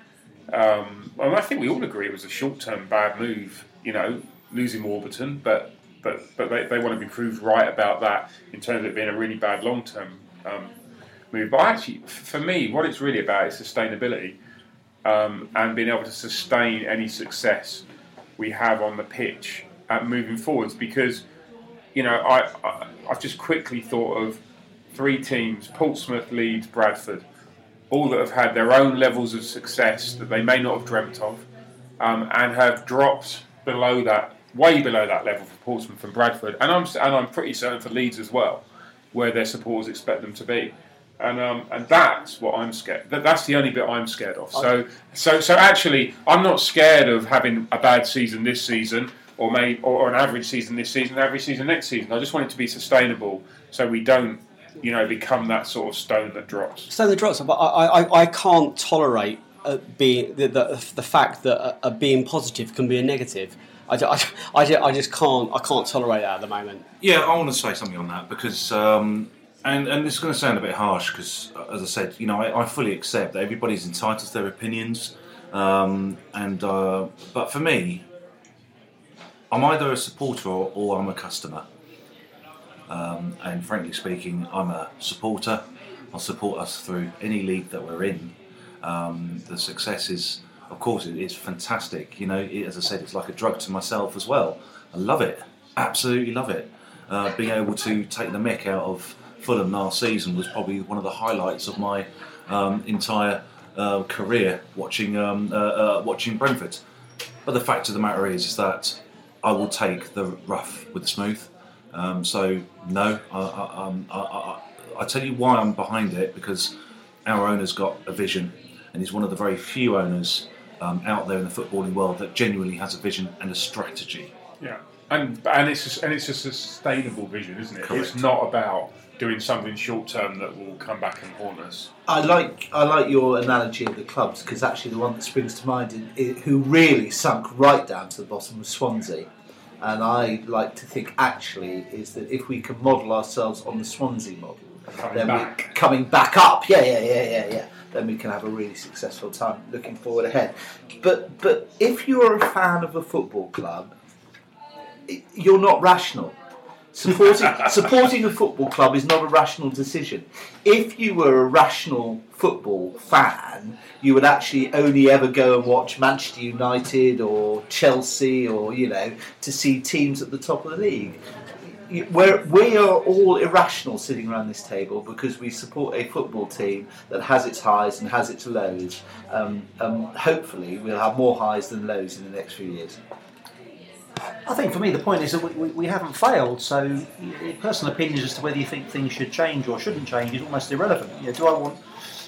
And I think we all agree it was a short-term bad move, you know, losing Warburton, but they want to be proved right about that in terms of it being a really bad long-term move. But actually, for me, what it's really about is sustainability and being able to sustain any success we have on the pitch at moving forwards. Because, you know, I've just quickly thought of 3 teams, Portsmouth, Leeds, Bradford, all that have had their own levels of success that they may not have dreamt of, and have dropped below that, way below that level for Portsmouth and Bradford, and I'm pretty certain for Leeds as well, where their supporters expect them to be, and that's what I'm scared. That's the only bit I'm scared of. So actually, I'm not scared of having a bad season this season, or an average season this season, an average season next season. I just want it to be sustainable, so we don't you know, become that sort of stone that drops. Stone that drops. But I can't tolerate being the fact that being positive can be a negative. I just can't. I can't tolerate that at the moment. Yeah, I want to say something on that because, and it's going to sound a bit harsh because, as I said, you know, I fully accept that everybody's entitled to their opinions, but for me, I'm either a supporter or I'm a customer. And frankly speaking, I'm a supporter. I'll support us through any league that we're in. The success is, of course, it's fantastic. You know, as I said, it's like a drug to myself as well. I love it, absolutely love it. Being able to take the mick out of Fulham last season was probably one of the highlights of my entire career watching watching Brentford. But the fact of the matter is that I will take the rough with the smooth. So no, I tell you why I'm behind it, because our owner's got a vision, and he's one of the very few owners out there in the footballing world that genuinely has a vision and a strategy. Yeah, and it's a sustainable vision, isn't it? Correct. It's not about doing something short term that will come back and haunt us. I like your analogy of the clubs, because actually the one that springs to mind is, who really sunk right down to the bottom, was Swansea. And I like to think, actually, is that if we can model ourselves on the Swansea model, coming back up, then we can have a really successful time looking forward ahead. But if you're a fan of a football club, you're not rational. Supporting a football club is not a rational decision. If you were a rational football fan, you would actually only ever go and watch Manchester United or Chelsea, or, you know, to see teams at the top of the league. We are all irrational sitting around this table because we support a football team that has its highs and has its lows. Hopefully we'll have more highs than lows in the next few years. I think for me the point is that we haven't failed, so personal opinions as to whether you think things should change or shouldn't change is almost irrelevant. You know,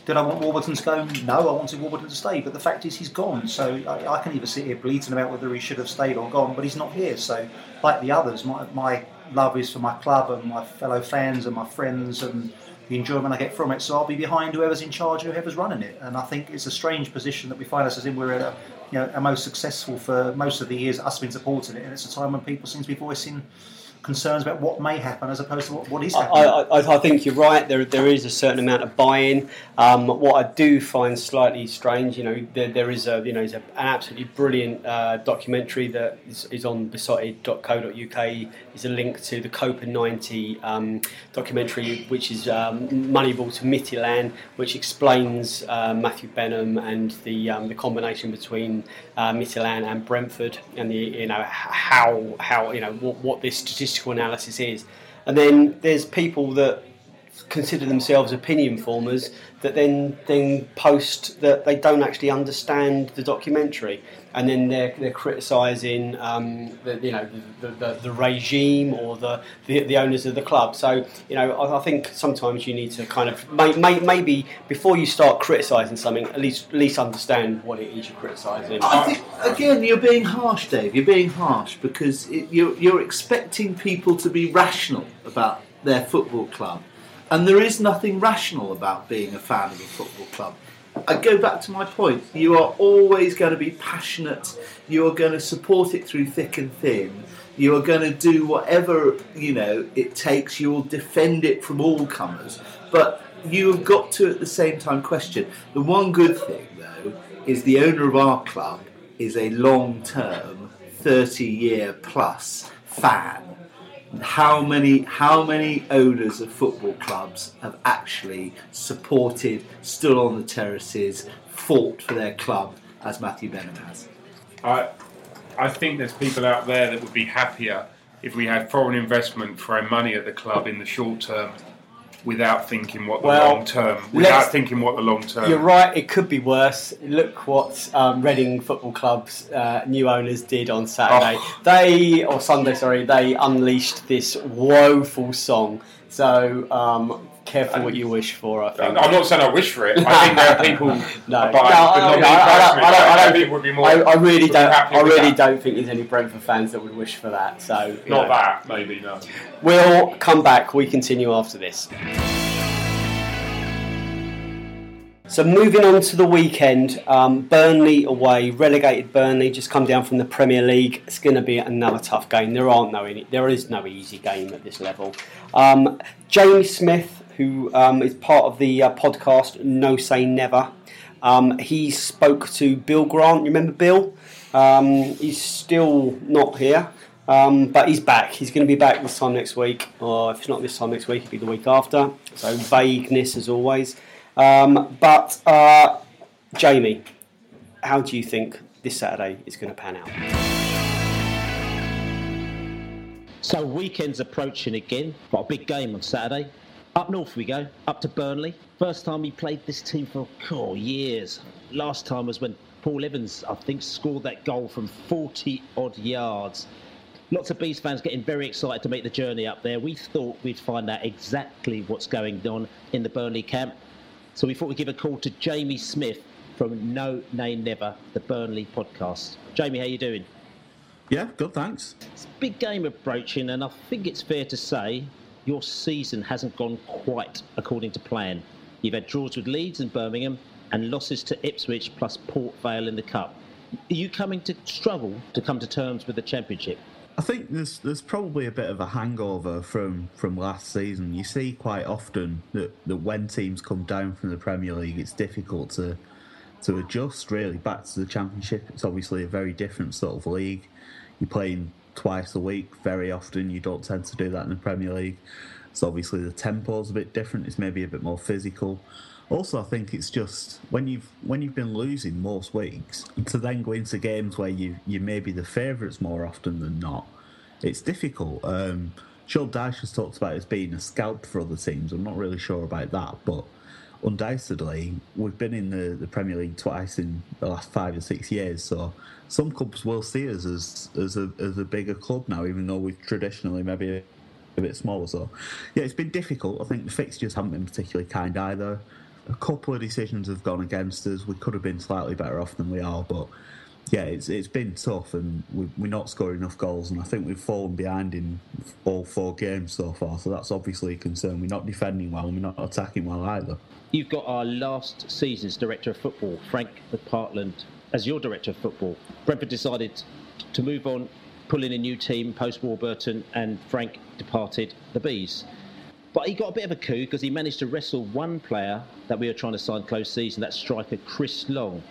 did I want Warburton to go? No, I wanted Warburton to stay, but the fact is he's gone, so I can either sit here bleating about whether he should have stayed or gone, but he's not here. So like the others, my love is for my club and my fellow fans and my friends and the enjoyment I get from it, so I'll be behind whoever's in charge, whoever's running it. And I think it's a strange position that we find ourselves in. We're at our most successful for most of the years, us been supporting it, and it's a time when people seem to be voicing concerns about what may happen as opposed to what is happening. I think you're right, there is a certain amount of buy-in. What I do find slightly strange, you know, there is a, you know, an absolutely brilliant documentary that is on besotted.co.uk. It's a link to the Copa 90 documentary, which is Moneyball to Mittelann, which explains Matthew Benham and the combination between Mittelann and Brentford, and the, you know, how you know what this statistical analysis is. And then there's people that consider themselves opinion formers that then post that they don't actually understand the documentary, and then they're criticising the regime or the owners of the club. So, you know, I think sometimes you need to kind of maybe before you start criticising something, at least understand what it is you're criticising. I think again you're being harsh, Dave. You're being harsh because you're expecting people to be rational about their football club. And there is nothing rational about being a fan of a football club. I go back to my point. You are always going to be passionate. You are going to support it through thick and thin. You are going to do whatever, you know, it takes. You will defend it from all comers. But you have got to, at the same time, question. The one good thing, though, is the owner of our club is a long-term, 30-year-plus fan. How many owners of football clubs have actually supported, stood on the terraces, fought for their club as Matthew Benham has? I think there's people out there that would be happier if we had foreign investment throwing money at the club in the short term, without thinking what the long term. You're right. It could be worse. Look what Reading Football Club's new owners did on Saturday. They unleashed this woeful song. So Careful what you wish for, I think. I'm not saying I wish for it. I think there are people... I really don't think there's any Brentford fans that would wish for that. So not that, maybe, no. We'll come back. We continue after this. So moving on to the weekend, Burnley away, relegated Burnley, just come down from the Premier League. It's going to be another tough game. There is no easy game at this level. Jamie Smith, who is part of the podcast No Say Never, he spoke to Bill Grant. You remember Bill? He's still not here, but he's back. He's going to be back this time next week, or if it's not this time next week, it'll be the week after. So vagueness as always. But Jamie, how do you think this Saturday is going to pan out? So weekend's approaching again. Got a big game on Saturday. Up north we go, up to Burnley. First time we played this team for years. Last time was when Paul Evans, I think, scored that goal from 40-odd yards. Lots of Bees fans getting very excited to make the journey up there. We thought we'd find out exactly what's going on in the Burnley camp. So we thought we'd give a call to Jamie Smith from No Nay Never, the Burnley podcast. Jamie, how you doing? Yeah, good, thanks. It's a big game approaching, and I think it's fair to say your season hasn't gone quite according to plan. You've had draws with Leeds and Birmingham and losses to Ipswich plus Port Vale in the Cup. Are you coming to struggle to come to terms with the Championship? I think there's probably a bit of a hangover from last season. You see quite often that when teams come down from the Premier League, it's difficult to adjust, really, back to the Championship. It's obviously a very different sort of league. You're playing twice a week very often. You don't tend to do that in the Premier League. So obviously the tempo's a bit different. It's maybe a bit more physical. Also, I think it's just when you've been losing most weeks, to then go into games where you may be the favourites more often than not, it's difficult. Sean Dyche has talked about it as being a scalp for other teams. I'm not really sure about that, but undoubtedly, we've been in the Premier League twice in the last 5 or 6 years, so some clubs will see us as a bigger club now, even though we've traditionally maybe a bit smaller. So, yeah, it's been difficult. I think the fixtures haven't been particularly kind either. A couple of decisions have gone against us. We could have been slightly better off than we are, but yeah, it's been tough, and we're not scoring enough goals, and I think we've fallen behind in all 4 games so far, so that's obviously a concern. We're not defending well, and we're not attacking well either. You've got our last season's Director of Football, Frank McPartland, as your Director of Football. Brentford decided to move on, pull in a new team post-Warburton, and Frank departed the Bees. But he got a bit of a coup because he managed to wrestle one player that we were trying to sign close season, that striker Chris Long.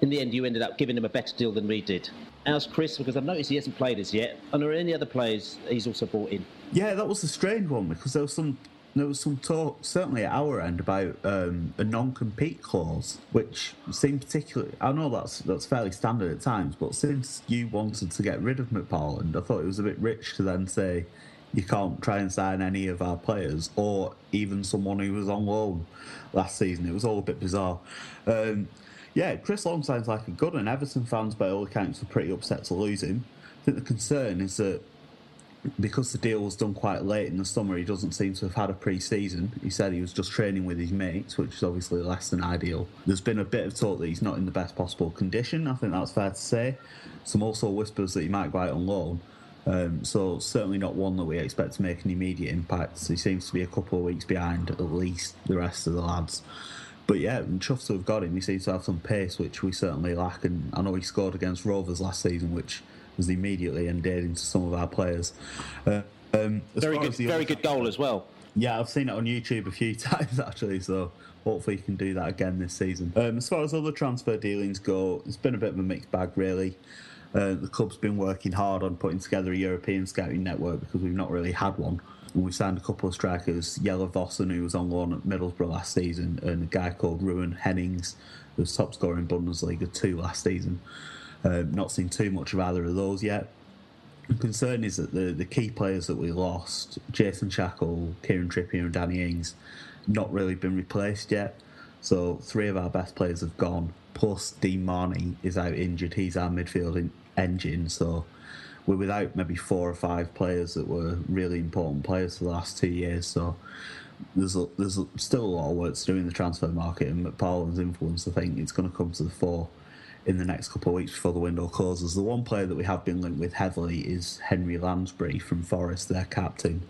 In the end, you ended up giving him a better deal than we did. How's Chris? Because I've noticed he hasn't played as yet. And are there any other players he's also brought in? Yeah, that was a strange one because there was some talk, certainly at our end, about a non-compete clause, which seemed particularly... I know that's fairly standard at times, but since you wanted to get rid of McPartland, I thought it was a bit rich to then say... You can't try and sign any of our players or even someone who was on loan last season. It was all a bit bizarre. Chris Long sounds like a good one. Everton fans, by all accounts, were pretty upset to lose him. I think the concern is that because the deal was done quite late in the summer, he doesn't seem to have had a pre-season. He said he was just training with his mates, which is obviously less than ideal. There's been a bit of talk that he's not in the best possible condition. I think that's fair to say. Some also whispers that he might go out on loan. So certainly not one that we expect to make an immediate impact. He seems to be a couple of weeks behind at least the rest of the lads. But yeah, I'm chuffed to have got him. He seems to have some pace, which we certainly lack. And I know he scored against Rovers last season, which was immediately endeared into some of our players. Very good goal as well. Yeah, I've seen it on YouTube a few times actually, so hopefully he can do that again this season. As far as other transfer dealings go, it's been a bit of a mixed bag really. The club's been working hard on putting together a European scouting network because we've not really had one. And we've signed a couple of strikers, Yella Vossen, who was on loan at Middlesbrough last season, and a guy called Ruan Hennings, who was top scorer in Bundesliga 2 last season. Not seen too much of either of those yet. The concern is that the key players that we lost, Jason Shackle, Kieran Trippier and Danny Ings, not really been replaced yet. So 3 of our best players have gone. Plus, Dean Marnie is out injured. He's our midfield engine. So we're without maybe 4 or 5 players that were really important players for the last 2 years. So there's still a lot of work to do in the transfer market, and McParland's influence, I think, it's going to come to the fore in the next couple of weeks before the window closes. The one player that we have been linked with heavily is Henry Lansbury from Forest, their captain,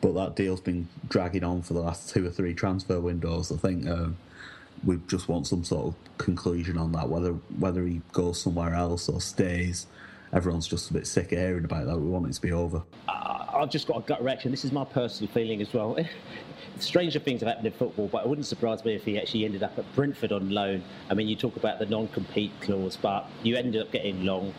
but that deal's been dragging on for the last two or three transfer windows. I think we just want some sort of conclusion on that, whether he goes somewhere else or stays. Everyone's just a bit sick of hearing about that. We want it to be over. I've just got a gut reaction. This is my personal feeling as well. Stranger things have happened in football, but it wouldn't surprise me if he actually ended up at Brentford on loan. I mean, you talk about the non-compete clause, but you ended up getting Long.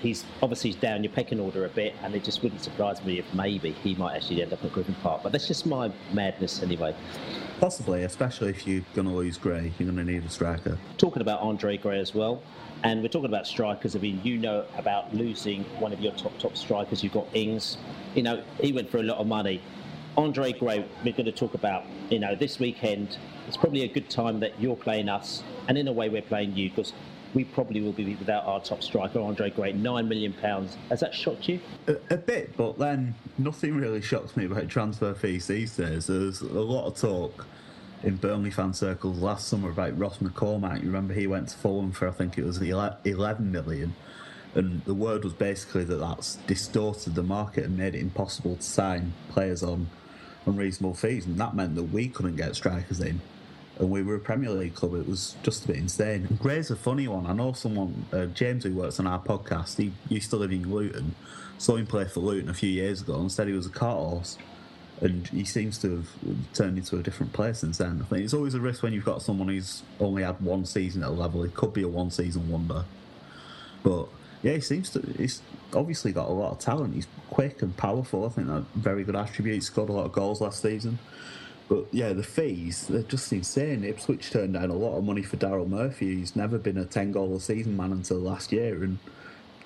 He's obviously down your pecking order a bit, and it just wouldn't surprise me if maybe he might actually end up at Griffin Park. But that's just my madness anyway. Possibly, especially if you're going to lose Gray, you're going to need a striker. Talking about Andre Gray as well, and we're talking about strikers. I mean, you know about losing one of your top strikers. You've got Ings. You know, he went for a lot of money. Andre Gray, we're going to talk about, you know, this weekend. It's probably a good time that you're playing us, and in a way we're playing you, because we probably will be without our top striker, Andre Gray, £9 million. Has that shocked you? A bit, but then nothing really shocks me about transfer fees these days. There's a lot of talk in Burnley fan circles last summer about Ross McCormack. You remember he went to Fulham for, I think it was £11 million. And the word was basically that that's distorted the market and made it impossible to sign players on unreasonable fees. And that meant that we couldn't get strikers in. And we were a Premier League club. It was just a bit insane. Gray's a funny one. I know someone, James, who works on our podcast, he used to live in Luton. Saw him play for Luton a few years ago and said he was a cart horse. And he seems to have turned into a different player since then. I think it's always a risk when you've got someone who's only had one season at a level. It could be a one-season wonder. But yeah, he seems to. He's obviously got a lot of talent. He's quick and powerful. I think that's a very good attribute. He scored a lot of goals last season. But yeah, the fees, they're just insane. Ipswich turned down a lot of money for Daryl Murphy. He's never been a 10-goal a season man until last year, and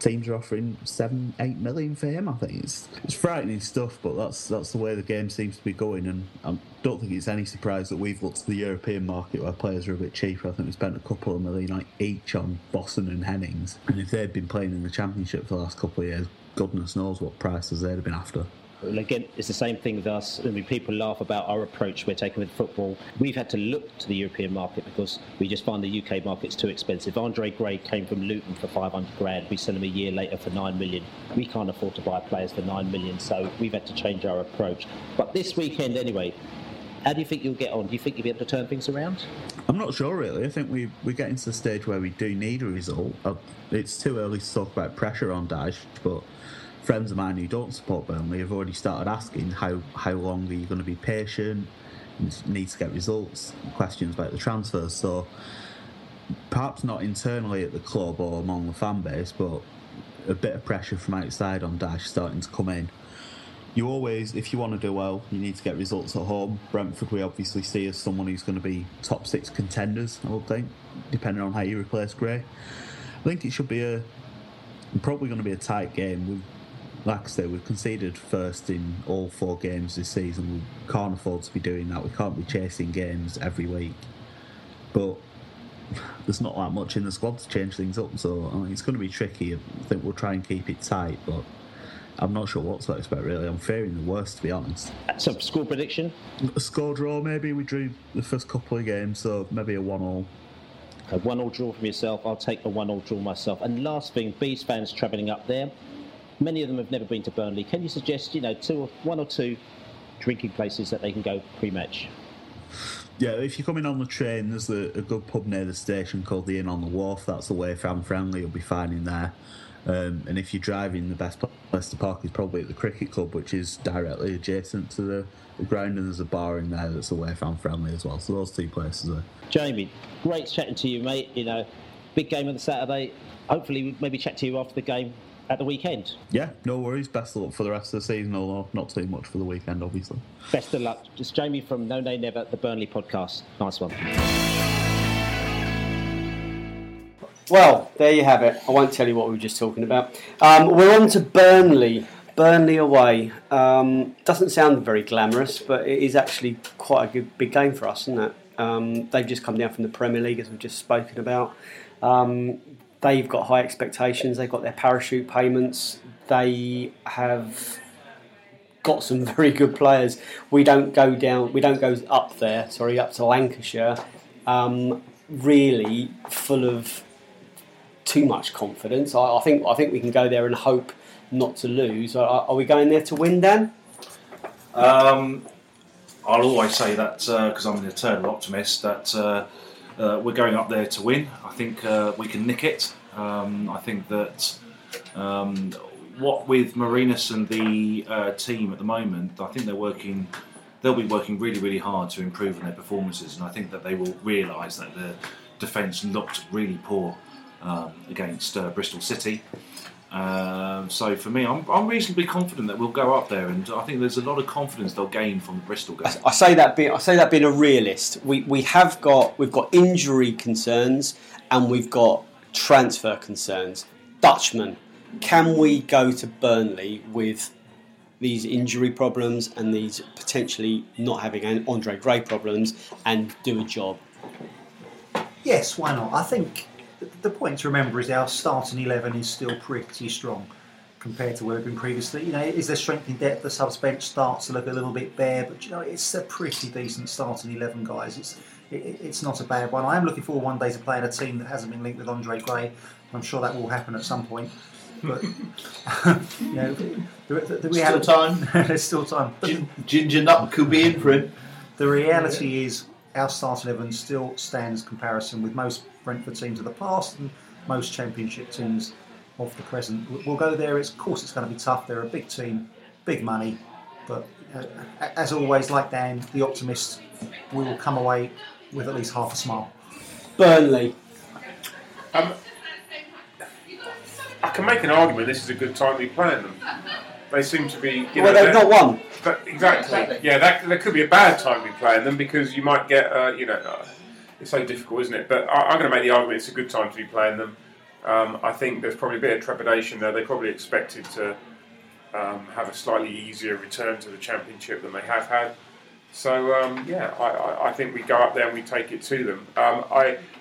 teams are offering 7, 8 million for him, I think. It's frightening stuff, but that's the way the game seems to be going, and I don't think it's any surprise that we've looked to the European market where players are a bit cheaper. I think we spent a couple of million each on Bosson and Hennings, and if they'd been playing in the Championship for the last couple of years, goodness knows what prices they'd have been after. Well, again, it's the same thing with us. I mean, people laugh about our approach we're taking with football. We've had to look to the European market because we just find the UK market's too expensive. Andre Gray came from Luton for 500 grand. We sell him a year later for 9 million. We can't afford to buy players for 9 million, so we've had to change our approach. But this weekend, anyway, how do you think you'll get on? Do you think you'll be able to turn things around? I'm not sure, really. I think we're getting to the stage where we do need a result. It's too early to talk about pressure on Dijkhuizen, but friends of mine who don't support Burnley have already started asking how long are you going to be patient, need to get results, questions about the transfers. So perhaps not internally at the club or among the fan base, but a bit of pressure from outside on Dash starting to come in. You always, if you want to do well, you need to get results at home. Brentford, we obviously see as someone who's going to be top 6 contenders, I would think, depending on how you replace Gray. I think it should be probably going to be a tight game. Like I say, we've conceded first in all 4 games this season. We can't afford to be doing that. We can't be chasing games every week. But there's not that much in the squad to change things up, so I mean, it's going to be tricky. I think we'll try and keep it tight, but I'm not sure what to expect, really. I'm fearing the worst, to be honest. So, score prediction? A score draw, maybe. We drew the first couple of games, so maybe a 1-1. A 1-1 draw from yourself. I'll take a 1-1 draw myself. And last thing, Bees fans travelling up there. Many of them have never been to Burnley. Can you suggest, you know, one or two drinking places that they can go pre-match? Yeah, if you're coming on the train, there's a good pub near the station called the Inn on the Wharf. That's away from friendly. You'll be fine in there. And if you're driving, the best place to park is probably at the cricket club, which is directly adjacent to the ground, and there's a bar in there that's away from friendly as well. So those two places are. Jamie, great chatting to you, mate. You know, big game on the Saturday. Hopefully, we'll maybe chat to you after the game. At the weekend. Yeah, no worries. Best of luck for the rest of the season, although not too much for the weekend, obviously. Best of luck. It's Jamie from No Nay Never, the Burnley podcast. Nice one. Well, there you have it. I won't tell you what we were just talking about. We're on to Burnley. Burnley away. Doesn't sound very glamorous, but it is actually quite a good big game for us, isn't it? They've just come down from the Premier League, as we've just spoken about. They've got high expectations. They've got their parachute payments. They have got some very good players. We don't go down. We don't go up there. Sorry, up to Lancashire. Really full of too much confidence. I think we can go there and hope not to lose. Are we going there to win, Dan? I'll always say that because I'm an eternal optimist. That we're going up there to win. I think we can nick it. I think that. What with Marinus and the team at the moment, I think they'll be working really, really hard to improve on their performances, and I think that they will realise that the defence looked really poor against Bristol City. So for me, I'm reasonably confident that we'll go up there, and I think there's a lot of confidence they'll gain from the Bristol game. I say that being a realist. We've got injury concerns and we've got transfer concerns. Dutchman. Can we go to Burnley with these injury problems and these potentially not having Andre Gray problems and do a job? Yes, why not? I think the point to remember is our starting 11 is still pretty strong compared to where we've been previously. You know, is there strength in depth? The subs bench starts to look a little bit bare, but you know, it's a pretty decent starting 11, guys. It's not a bad one. I am looking forward one day to playing a team that hasn't been linked with Andre Gray. I'm sure that will happen at some point. But you know, there's still time. Ginger Nut could be in for him. The reality is, our starting 11 still stands comparison with most Brentford teams of the past and most Championship teams of the present. We'll go there. Of course, it's going to be tough. They're a big team, big money, but as always, like Dan, the optimist, we will come away with at least half a smile. Burnley. I can make an argument this is a good time to be playing them. They seem to be... they've not won. Exactly. Yeah, that could be a bad time to be playing them because you might get... it's so difficult, isn't it? But I'm going to make the argument it's a good time to be playing them. I think there's probably a bit of trepidation there. They probably expected to have a slightly easier return to the Championship than they have had. So, I think we go up there and we take it to them.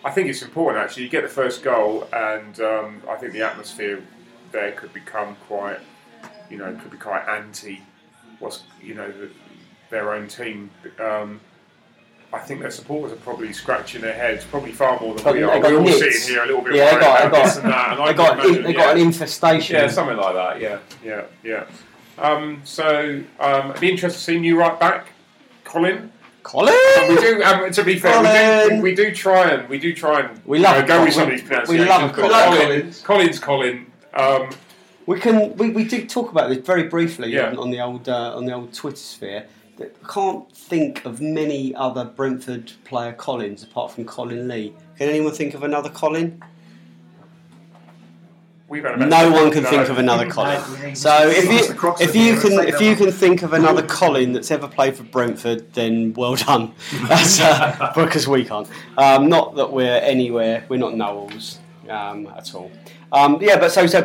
I think it's important, actually. You get the first goal and I think the atmosphere there could become quite, could be quite anti their own team. I think their supporters are probably scratching their heads, probably far more than we are. We're all sitting here a little bit worried about this and that. And they got an infestation. Yeah, something like that, yeah. It'd be interesting to see new right back. Colin. And we do. To be fair, we do try and we love go with somebody's pronunciation. We love Colin. Colin's. We did talk about this very briefly on the old Twitter sphere. I can't think of many other Brentford player Collins apart from Colin Lee. Can anyone think of another Colin? No one can think of another Colin. So if you can think of another Colin that's ever played for Brentford, then well done. Because we can't. Not that we're anywhere. We're not Knowles at all. But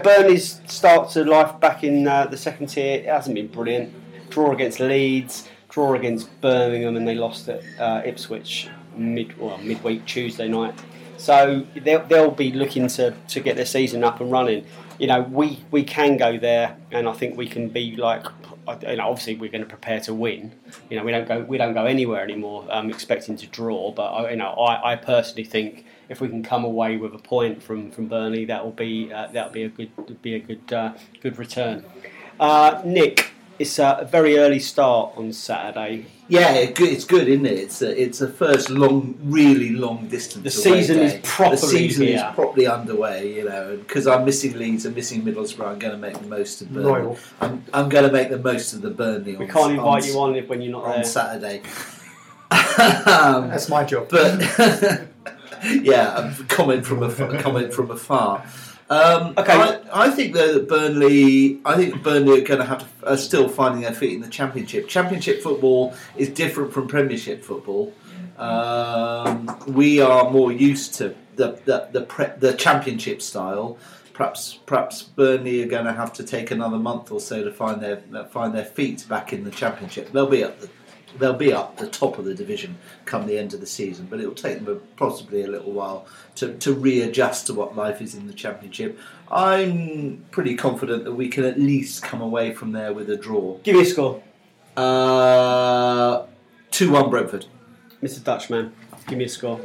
Burnley's start to life back in the second tier. It hasn't been brilliant. Draw against Leeds. Draw against Birmingham, and they lost at Ipswich midweek Tuesday night. So they'll be looking to get their season up and running. We can go there, and I think we can be like, obviously we're going to prepare to win. We don't go anywhere anymore expecting to draw. But I personally think if we can come away with a point from Burnley, that'll be a good return. Nick, it's a very early start on Saturday. Yeah, it's good, isn't it? It's a first really long distance. The season is properly underway, because I'm missing Leeds and missing Middlesbrough. I'm going to make the most of Burnley. Royal. I'm going to make the most of the Burnley. We can't invite you on when you're not on there. On Saturday. That's my job. But yeah, a comment from afar. Okay. I think that Burnley. I think Burnley are still finding their feet in the Championship. Championship football is different from Premiership football. We are more used to the Championship style. Perhaps Burnley are going to have to take another month or so to find their feet back in the Championship. They'll be up the top of the division come the end of the season, but it will take them possibly a little while to readjust to what life is in the Championship. I'm pretty confident that we can at least come away from there with a draw. Give me a score. 2-1 Brentford. Mr. Dutchman, give me a score.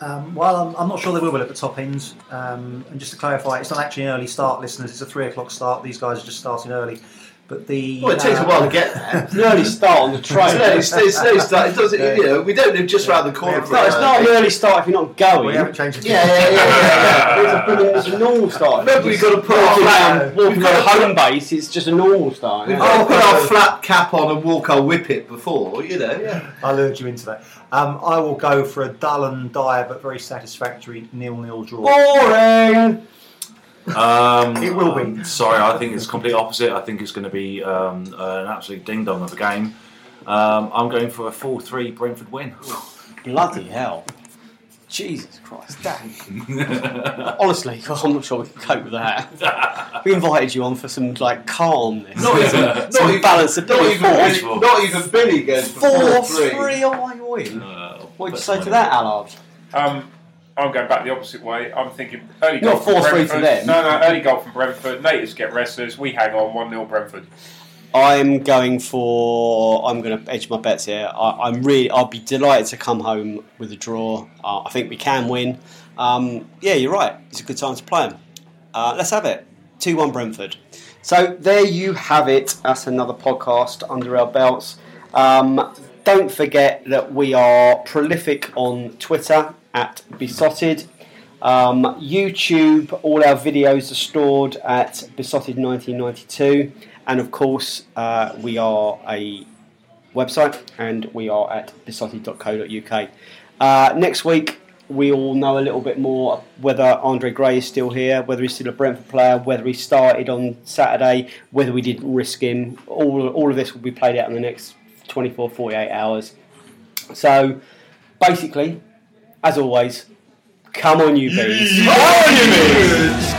Well, I'm not sure they will at the top end. And just to clarify, it's not actually an early start, listeners. It's a 3 o'clock start. These guys are just starting early. But it takes a while to get there. It's an early start on the train. It's an early start. It doesn't, yeah. You know, we don't live just round the corner. No, it's not an early start if you're not going. We haven't changed it. Yeah. It's a normal start. Remember, we've got to put our flat. Walking on home base, it's just a normal start. We've got to put our flat cap on and walk our whippet before, you know. Yeah. I lured you into that. I will go for a dull and dire but very satisfactory 0-0 draw. Boring. It will be. Sorry, I think it's complete opposite. I think it's going to be an absolute ding dong of a game. I'm going for a 4-3 Brentford win. Bloody hell! Jesus Christ, dang! Honestly, I'm not sure we can cope with that. We invited you on for some like calmness, some balance of not even Billy goes 4-3. Oh my God! What did you say to that, Allard? I'm going back the opposite way. I'm thinking early goal from Brentford. 4-3 for them. No, early goal from Brentford. Natives get restless. We hang on 1-0 Brentford. I'm going to edge my bets here. I'll be delighted to come home with a draw. I think we can win. Yeah, you're right. It's a good time to play them. Let's have it. 2-1 Brentford. So there you have it. That's another podcast under our belts. Don't forget that we are prolific on Twitter at Besotted. YouTube, all our videos are stored at Besotted1992. And of course, we are a website and we are at besotted.co.uk. Next week, we all know a little bit more whether Andre Gray is still here, whether he's still a Brentford player, whether he started on Saturday, whether we didn't risk him. All of this will be played out in the next 24, 48 hours. So basically, as always, come on you bees. Come on you bees!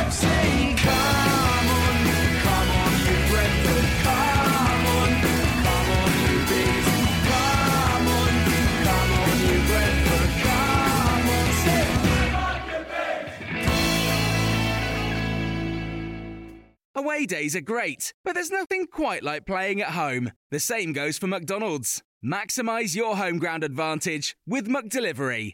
Away days are great, but there's nothing quite like playing at home. The same goes for McDonald's. Maximise your home ground advantage with McDelivery.